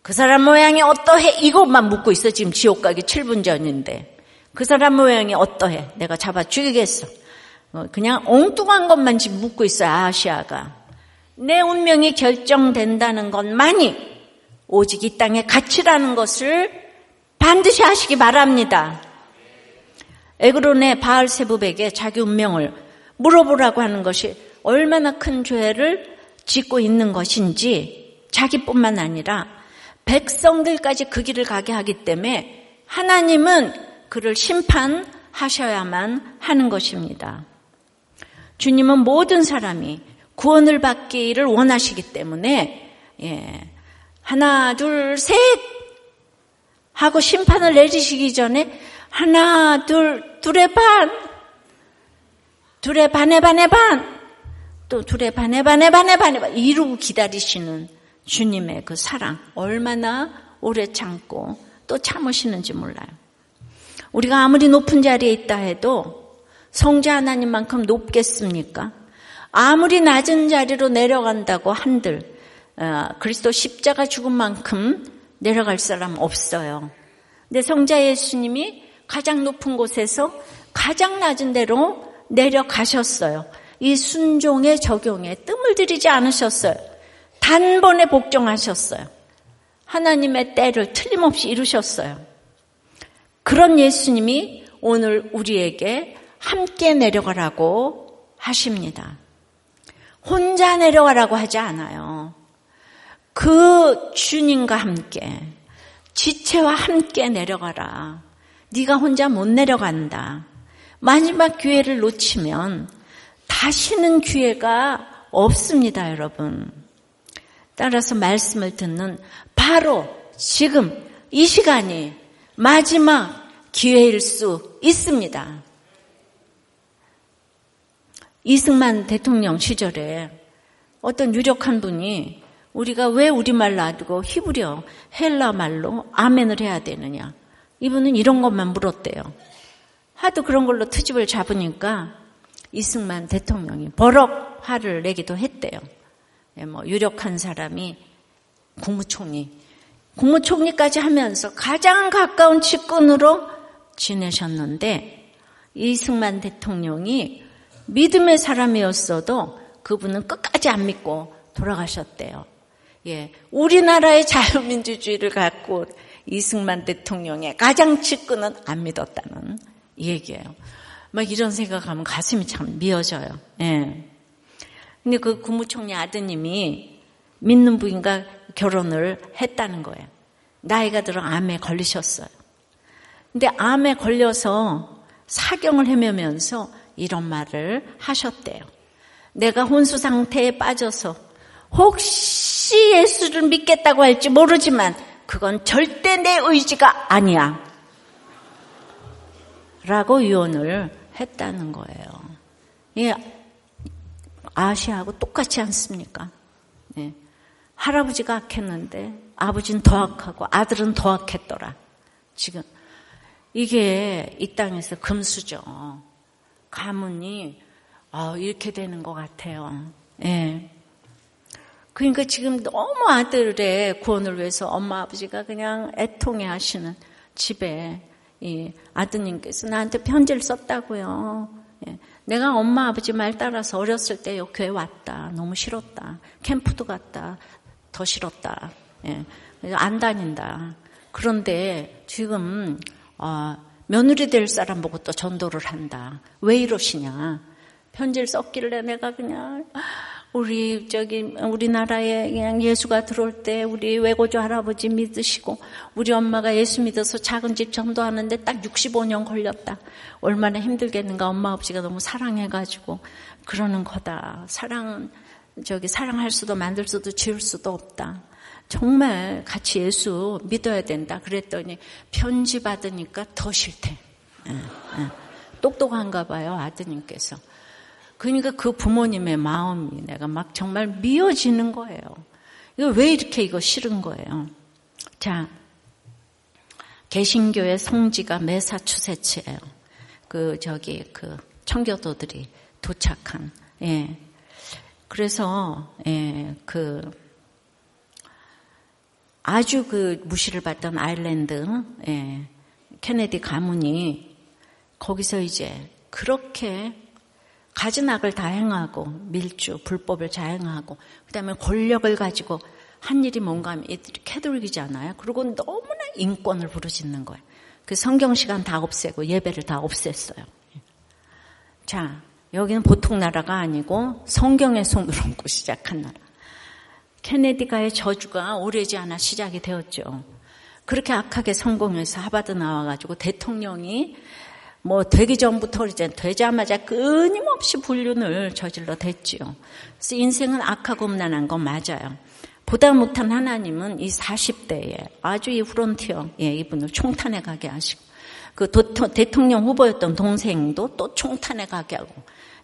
그 사람 모양이 어떠해? 이것만 묻고 있어. 지금 지옥 가기 7분 전인데 그 사람 모양이 어떠해? 내가 잡아 죽이겠어. 그냥 엉뚱한 것만 지금 묻고 있어요. 아하시야가. 내 운명이 결정된다는 것만이 오직 이 땅의 가치라는 것을 반드시 하시기 바랍니다. 에그론의 바알세붑에게 자기 운명을 물어보라고 하는 것이 얼마나 큰 죄를 짓고 있는 것인지 자기뿐만 아니라 백성들까지 그 길을 가게 하기 때문에 하나님은 그를 심판하셔야만 하는 것입니다. 주님은 모든 사람이 구원을 받기를 원하시기 때문에 예, 하나 둘 셋 하고 심판을 내리시기 전에 하나 둘 둘의 반의 반의 반 또 둘의 반의 반의 반의 반의 반 이루고 기다리시는 주님의 그 사랑 얼마나 오래 참고 또 참으시는지 몰라요. 우리가 아무리 높은 자리에 있다 해도 성자 하나님만큼 높겠습니까? 아무리 낮은 자리로 내려간다고 한들 그리스도 십자가 죽음만큼 내려갈 사람 없어요. 근데 성자 예수님이 가장 높은 곳에서 가장 낮은 데로 내려가셨어요. 이 순종의 적용에 뜸을 들이지 않으셨어요. 단번에 복종하셨어요. 하나님의 때를 틀림없이 이루셨어요. 그런 예수님이 오늘 우리에게 함께 내려가라고 하십니다. 혼자 내려가라고 하지 않아요. 그 주님과 함께 지체와 함께 내려가라. 네가 혼자 못 내려간다. 마지막 기회를 놓치면 다시는 기회가 없습니다, 여러분. 따라서 말씀을 듣는 바로 지금 이 시간이 마지막 기회일 수 있습니다. 이승만 대통령 시절에 어떤 유력한 분이 우리가 왜 우리말 놔두고 히브리어 헬라말로 아멘을 해야 되느냐. 이분은 이런 것만 물었대요. 하도 그런 걸로 트집을 잡으니까 이승만 대통령이 버럭 화를 내기도 했대요. 유력한 사람이 국무총리까지 하면서 가장 가까운 측근으로 지내셨는데 이승만 대통령이 믿음의 사람이었어도 그분은 끝까지 안 믿고 돌아가셨대요. 예, 우리나라의 자유민주주의를 갖고 이승만 대통령의 가장 측근은 안 믿었다는 얘기예요. 막 이런 생각하면 가슴이 참 미어져요. 예. 근데 그 국무총리 아드님이 믿는 분과 결혼을 했다는 거예요. 나이가 들어 암에 걸리셨어요. 근데 암에 걸려서 사경을 헤매면서 이런 말을 하셨대요. 내가 혼수 상태에 빠져서 혹시 예수를 믿겠다고 할지 모르지만 그건 절대 내 의지가 아니야 라고 유언을 했다는 거예요. 예, 아시아하고 똑같지 않습니까? 예, 할아버지가 악했는데 아버지는 더 악하고 아들은 더 악했더라. 지금 이게 이 땅에서 금수저 가문이 이렇게 되는 것 같아요. 예. 그러니까 지금 너무 아들의 구원을 위해서 엄마 아버지가 그냥 애통해 하시는 집에 이 아드님께서 나한테 편지를 썼다고요. 예. 내가 엄마 아버지 말 따라서 어렸을 때 교회 왔다. 너무 싫었다. 캠프도 갔다. 더 싫었다. 예. 안 다닌다. 그런데 지금 며느리 될 사람 보고 또 전도를 한다. 왜 이러시냐. 편지를 썼길래 내가 그냥 우리나라에 그냥 예수가 들어올 때 우리 외고조 할아버지 믿으시고 우리 엄마가 예수 믿어서 작은 집 전도하는데 딱 65년 걸렸다. 얼마나 힘들겠는가. 엄마 아버지가 너무 사랑해가지고 그러는 거다. 사랑할 수도 만들 수도 지울 수도 없다. 정말 같이 예수 믿어야 된다. 그랬더니 편지 받으니까 더 싫대. 똑똑한가 봐요, 아드님께서. 그러니까 그 부모님의 마음이 내가 막 정말 미어지는 거예요. 이거 왜 이렇게 이거 싫은 거예요? 자, 개신교의 성지가 매사추세츠예요. 청교도들이 도착한. 예. 그래서 아주 무시를 받던 아일랜드 케네디 가문이 거기서 이제 그렇게 가진 악을 다 행하고 밀주, 불법을 자행하고 그다음에 권력을 가지고 한 일이 뭔가 하면 이들이 캐돌기잖아요. 그리고 너무나 인권을 부르짖는 거예요. 그 성경 시간 다 없애고 예배를 다 없앴어요. 자, 여기는 보통 나라가 아니고 성경의 손을 얹고 시작한 나라. 케네디가의 저주가 오래지 않아 시작이 되었죠. 그렇게 악하게 성공해서 하바드 나와가지고 대통령이 되기 전부터 이제 되자마자 끊임없이 불륜을 저질러 댔지요. 그래서 인생은 악하고 음란한 건 맞아요. 보다 못한 하나님은 이 40대에 아주 이 프론티어, 이분을 총탄에 가게 하시고, 대통령 후보였던 동생도 또 총탄에 가게 하고,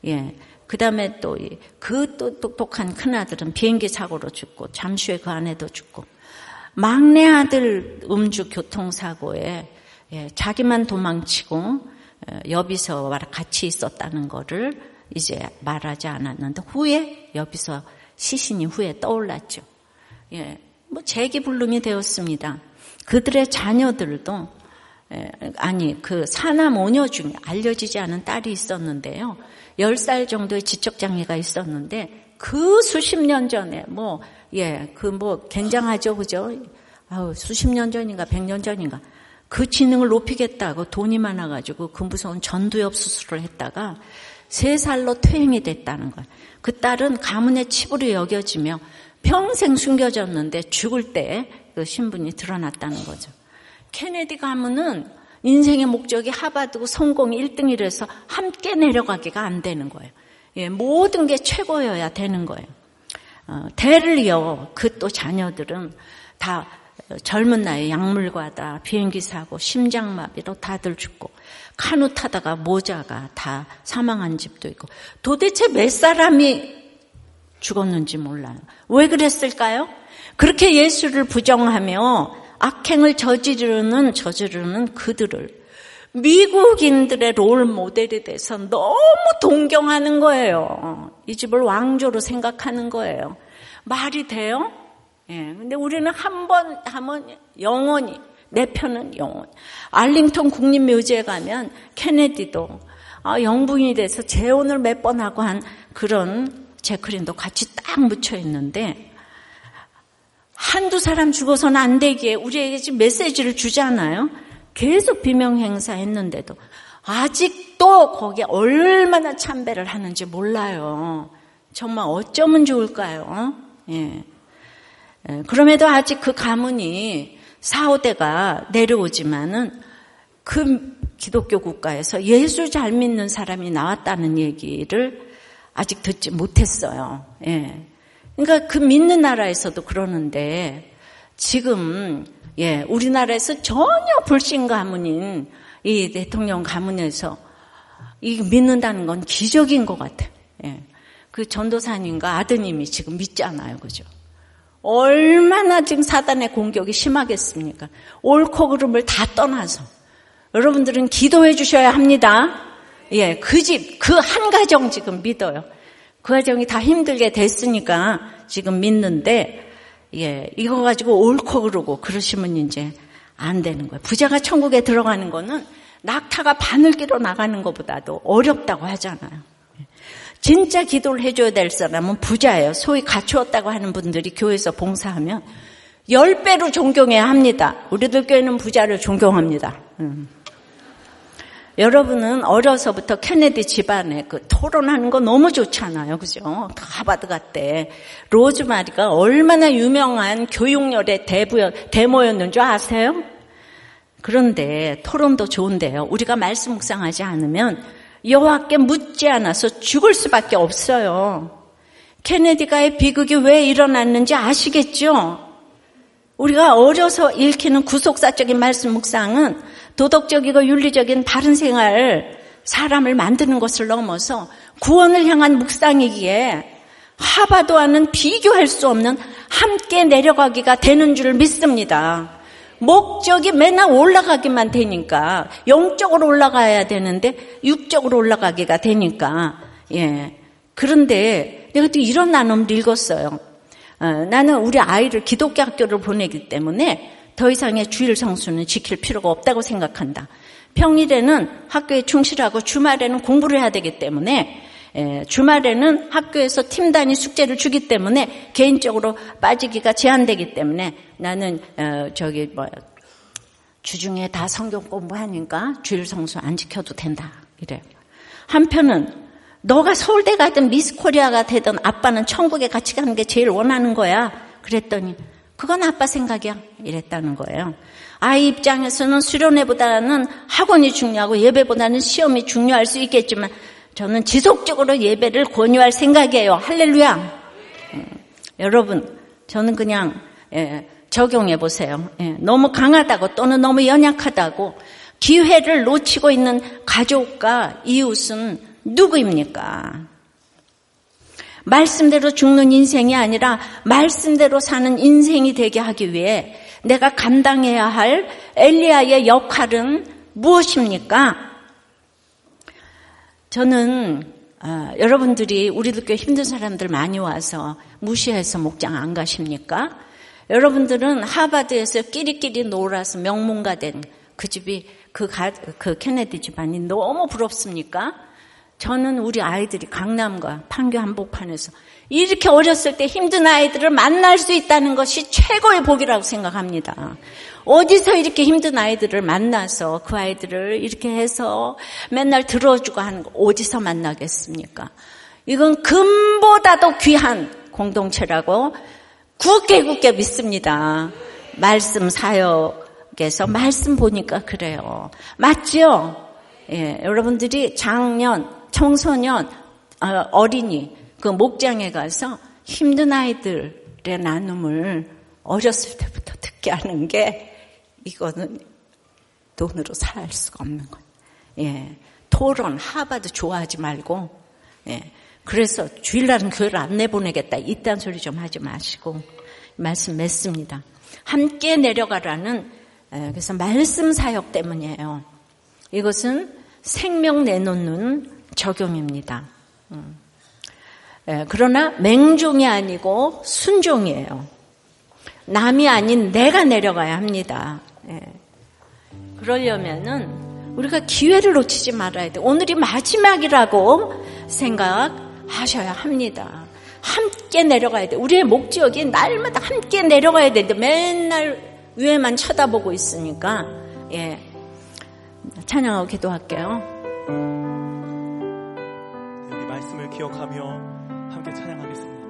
예. 그 다음에 똑똑한 큰아들은 비행기 사고로 죽고, 잠시 후에 그 아내도 죽고, 막내 아들 음주 교통사고에, 예, 자기만 도망치고, 여비서와 같이 있었다는 거를 이제 말하지 않았는데 후에 여비서 시신이 후에 떠올랐죠. 예, 재기불능이 되었습니다. 그들의 자녀들도 사남 오녀 중에 알려지지 않은 딸이 있었는데요. 10살 정도의 지적장애가 있었는데 그 수십 년 전에 굉장하죠, 그죠? 수십 년 전인가 100년 전인가. 그 지능을 높이겠다고 돈이 많아가지고 그 무서운 전두엽 수술을 했다가 3살로 퇴행이 됐다는 거예요. 그 딸은 가문의 치부로 여겨지며 평생 숨겨졌는데 죽을 때 그 신분이 드러났다는 거죠. 케네디 가문은 인생의 목적이 하바드고 성공이 1등이라서 함께 내려가기가 안 되는 거예요. 예, 모든 게 최고여야 되는 거예요. 대를 이어 그 또 자녀들은 다 젊은 나이에 약물과다, 비행기 사고, 심장마비로 다들 죽고 카누 타다가 모자가 다 사망한 집도 있고 도대체 몇 사람이 죽었는지 몰라요. 왜 그랬을까요? 그렇게 예수를 부정하며 악행을 저지르는 그들을 미국인들의 롤 모델이 돼서 너무 동경하는 거예요. 이 집을 왕조로 생각하는 거예요. 말이 돼요? 예, 근데 우리는 한 번 하면 영원히, 내 편은 영원히. 알링턴 국립묘지에 가면 케네디도 영부인이 돼서 재혼을 몇 번 하고 한 그런 제크린도 같이 딱 묻혀 있는데 한두 사람 죽어서는 안 되기에 우리에게 지금 메시지를 주잖아요. 계속 비명행사 했는데도 아직도 거기에 얼마나 참배를 하는지 몰라요. 정말 어쩌면 좋을까요? 예. 그럼에도 아직 그 가문이 4,5대가 내려오지만은 그 기독교 국가에서 예수 잘 믿는 사람이 나왔다는 얘기를 아직 듣지 못했어요. 예. 그러니까 그 믿는 나라에서도 그러는데 지금 예, 우리나라에서 전혀 불신 가문인 이 대통령 가문에서 이 믿는다는 건 기적인 것 같아요. 예. 그 전도사님과 아드님이 지금 믿잖아요, 그죠? 얼마나 지금 사단의 공격이 심하겠습니까? 옳고 그름을 다 떠나서 여러분들은 기도해 주셔야 합니다. 예, 그 집, 그 한 가정 지금 믿어요. 그 가정이 다 힘들게 됐으니까 지금 믿는데, 예, 이거 가지고 옳고 그러고 그러시면 이제 안 되는 거예요. 부자가 천국에 들어가는 거는 낙타가 바늘기로 나가는 것보다도 어렵다고 하잖아요. 진짜 기도를 해줘야 될 사람은 부자예요. 소위 갖추었다고 하는 분들이 교회에서 봉사하면 10배로 존경해야 합니다. 우리들 교회는 부자를 존경합니다. 여러분은 어려서부터 케네디 집안에 그 토론하는 거 너무 좋잖아요. 그죠? 하바드 갔대. 로즈마리가 얼마나 유명한 교육열의 대모였는 줄 아세요? 그런데 토론도 좋은데요. 우리가 말씀 묵상하지 않으면 여호와께 묻지 않아서 죽을 수밖에 없어요. 케네디가의 비극이 왜 일어났는지 아시겠죠? 우리가 어려서 읽히는 구속사적인 말씀 묵상은 도덕적이고 윤리적인 바른 생활, 사람을 만드는 것을 넘어서 구원을 향한 묵상이기에 하바드와는 비교할 수 없는 함께 내려가기가 되는 줄 믿습니다. 목적이 맨날 올라가기만 되니까 영적으로 올라가야 되는데 육적으로 올라가기가 되니까 예. 그런데 내가 또 이런 나눔을 읽었어요. 나는 우리 아이를 기독교 학교를 보내기 때문에 더 이상의 주일 성수는 지킬 필요가 없다고 생각한다. 평일에는 학교에 충실하고 주말에는 공부를 해야 되기 때문에 예, 주말에는 학교에서 팀 단위 숙제를 주기 때문에 개인적으로 빠지기가 제한되기 때문에 나는 주중에 다 성경 공부하니까 주일 성수 안 지켜도 된다 이래. 한편은 너가 서울대 가든 미스코리아가 되든 아빠는 천국에 같이 가는 게 제일 원하는 거야 그랬더니 그건 아빠 생각이야 이랬다는 거예요. 아이 입장에서는 수련회보다는 학원이 중요하고 예배보다는 시험이 중요할 수 있겠지만 저는 지속적으로 예배를 권유할 생각이에요. 할렐루야. 여러분, 저는 그냥 적용해 보세요. 너무 강하다고 또는 너무 연약하다고 기회를 놓치고 있는 가족과 이웃은 누구입니까? 말씀대로 죽는 인생이 아니라 말씀대로 사는 인생이 되게 하기 위해 내가 감당해야 할 엘리야의 역할은 무엇입니까? 저는 여러분들이 우리도 꽤 힘든 사람들 많이 와서 무시해서 목장 안 가십니까? 여러분들은 하바드에서 끼리끼리 놀아서 명문가 된 그 집이 그 케네디 집안이 너무 부럽습니까? 저는 우리 아이들이 강남과 판교 한복판에서 이렇게 어렸을 때 힘든 아이들을 만날 수 있다는 것이 최고의 복이라고 생각합니다. 어디서 이렇게 힘든 아이들을 만나서 그 아이들을 이렇게 해서 맨날 들어주고 하는 거 어디서 만나겠습니까? 이건 금보다도 귀한 공동체라고 굳게 믿습니다. 말씀 사역에서 말씀 보니까 그래요. 맞죠? 예, 여러분들이 작년, 청소년, 어린이 그 목장에 가서 힘든 아이들의 나눔을 어렸을 때부터 듣게 하는 게 이거는 돈으로 살 수가 없는 거예요. 예, 토론, 하바드 좋아하지 말고 예, 그래서 주일날은 교회를 안 내보내겠다 이딴 소리 좀 하지 마시고 말씀 맺습니다. 함께 내려가라는 그래서 말씀 사역 때문이에요. 이것은 생명 내놓는 적용입니다. 그러나 맹종이 아니고 순종이에요. 남이 아닌 내가 내려가야 합니다. 그러려면은 우리가 기회를 놓치지 말아야 돼요. 오늘이 마지막이라고 생각하셔야 합니다. 함께 내려가야 돼요. 우리의 목적이 날마다 함께 내려가야 되는데 맨날 위에만 쳐다보고 있으니까 예. 찬양하고 기도할게요. 우리 말씀을 기억하며 함께 찬양하겠습니다.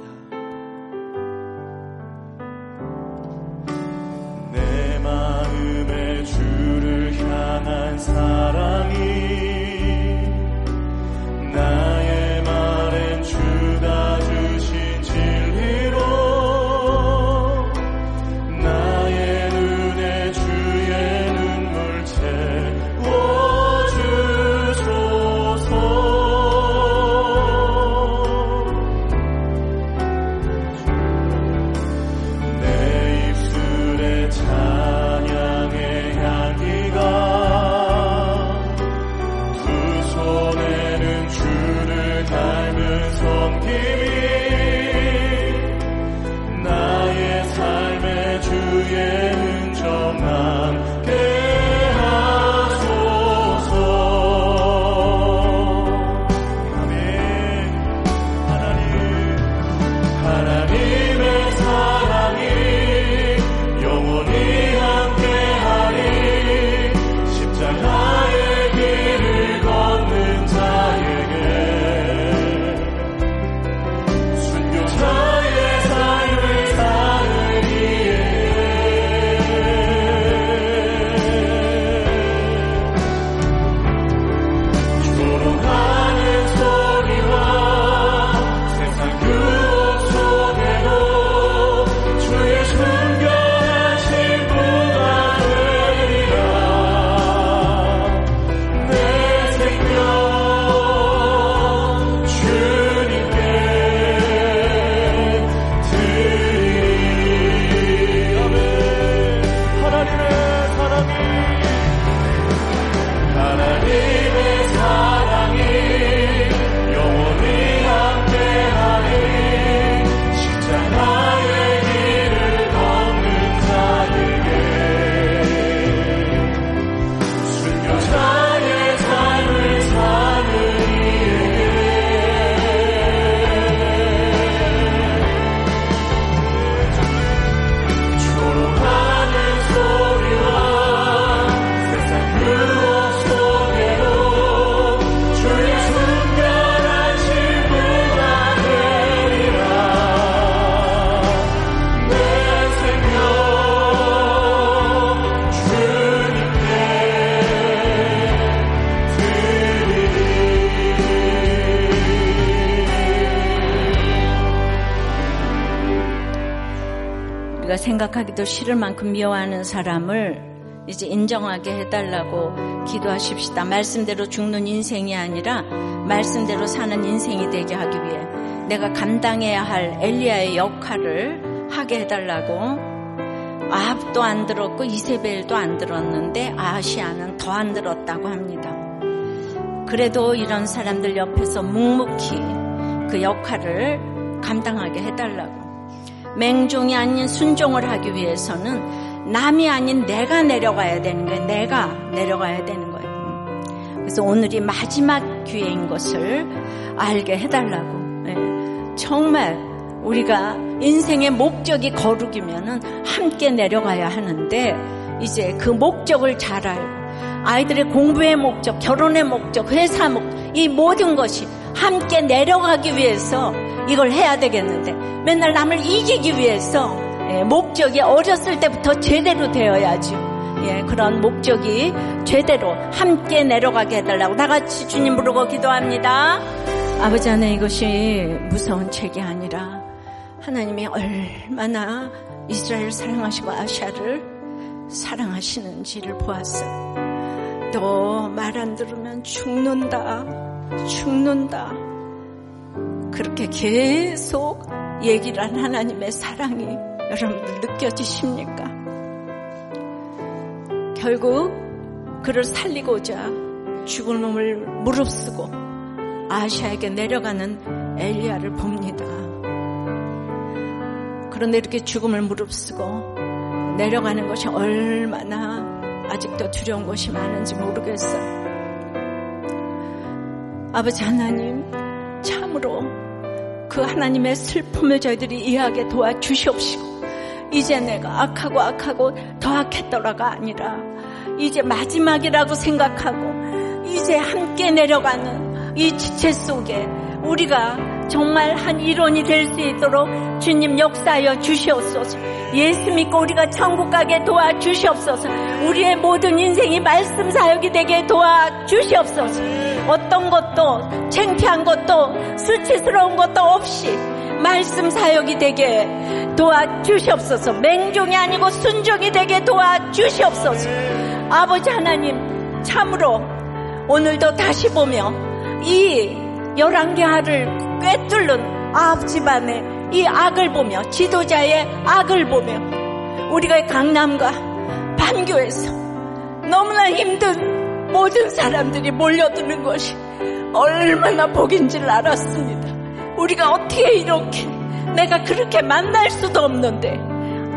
생각하기도 싫을 만큼 미워하는 사람을 이제 인정하게 해달라고 기도하십시다. 말씀대로 죽는 인생이 아니라 말씀대로 사는 인생이 되게 하기 위해 내가 감당해야 할 엘리야의 역할을 하게 해달라고. 아합도 안 들었고 이세벨도 안 들었는데 아하시야는 더 안 들었다고 합니다. 그래도 이런 사람들 옆에서 묵묵히 그 역할을 감당하게 해달라고. 맹종이 아닌 순종을 하기 위해서는 남이 아닌 내가 내려가야 되는 거예요. 내가 내려가야 되는 거예요. 그래서 오늘이 마지막 기회인 것을 알게 해달라고. 정말 우리가 인생의 목적이 거룩이면은 함께 내려가야 하는데 이제 그 목적을 잘 알고 아이들의 공부의 목적, 결혼의 목적, 회사 목적, 이 모든 것이 함께 내려가기 위해서 이걸 해야 되겠는데 맨날 남을 이기기 위해서 목적이 어렸을 때부터 제대로 되어야죠. 예, 그런 목적이 제대로 함께 내려가게 해달라고 다같이 주님 부르고 기도합니다. 아버지 하나님, 이것이 무서운 책이 아니라 하나님이 얼마나 이스라엘을 사랑하시고 아시아를 사랑하시는지를 보았어요. 너 말 안 들으면 죽는다 그렇게 계속 얘기를 한 하나님의 사랑이 여러분들 느껴지십니까? 결국 그를 살리고자 죽을 몸을 무릅쓰고 아하시야에게 내려가는 엘리야를 봅니다. 그런데 이렇게 죽음을 무릅쓰고 내려가는 것이 얼마나 아직도 두려운 것이 많은지 모르겠어요. 아버지 하나님, 참으로 그 하나님의 슬픔을 저희들이 이해하게 도와주시옵시고 이제 내가 악하고 더 악했더라가 아니라 이제 마지막이라고 생각하고 이제 함께 내려가는 이 지체 속에 우리가 정말 한 일원이 될 수 있도록 주님 역사하여 주시옵소서. 예수 믿고 우리가 천국 가게 도와주시옵소서. 우리의 모든 인생이 말씀 사역이 되게 도와주시옵소서. 어떤 것도 창피한 것도 수치스러운 것도 없이 말씀 사역이 되게 도와주시옵소서. 맹종이 아니고 순종이 되게 도와주시옵소서. 아버지 하나님, 참으로 오늘도 다시 보며 이 11개하를 꿰뚫는 아합 집안의 이 악을 보며, 지도자의 악을 보며, 우리가 강남과 판교에서 너무나 힘든 모든 사람들이 몰려드는 것이 얼마나 복인 줄 알았습니다. 우리가 어떻게 이렇게, 내가 그렇게 만날 수도 없는데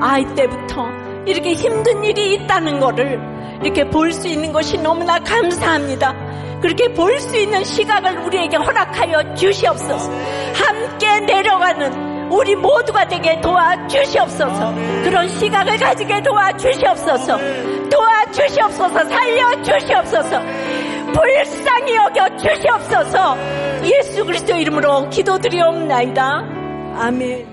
아이 때부터 이렇게 힘든 일이 있다는 거를 이렇게 볼 수 있는 것이 너무나 감사합니다. 그렇게 볼 수 있는 시각을 우리에게 허락하여 주시옵소서. 함께 내려가는 우리 모두가 되게 도와주시옵소서. 그런 시각을 가지게 도와주시옵소서. 도와주시옵소서. 살려주시옵소서. 불쌍히 여겨주시옵소서. 예수 그리스도 이름으로 기도드리옵나이다. 아멘.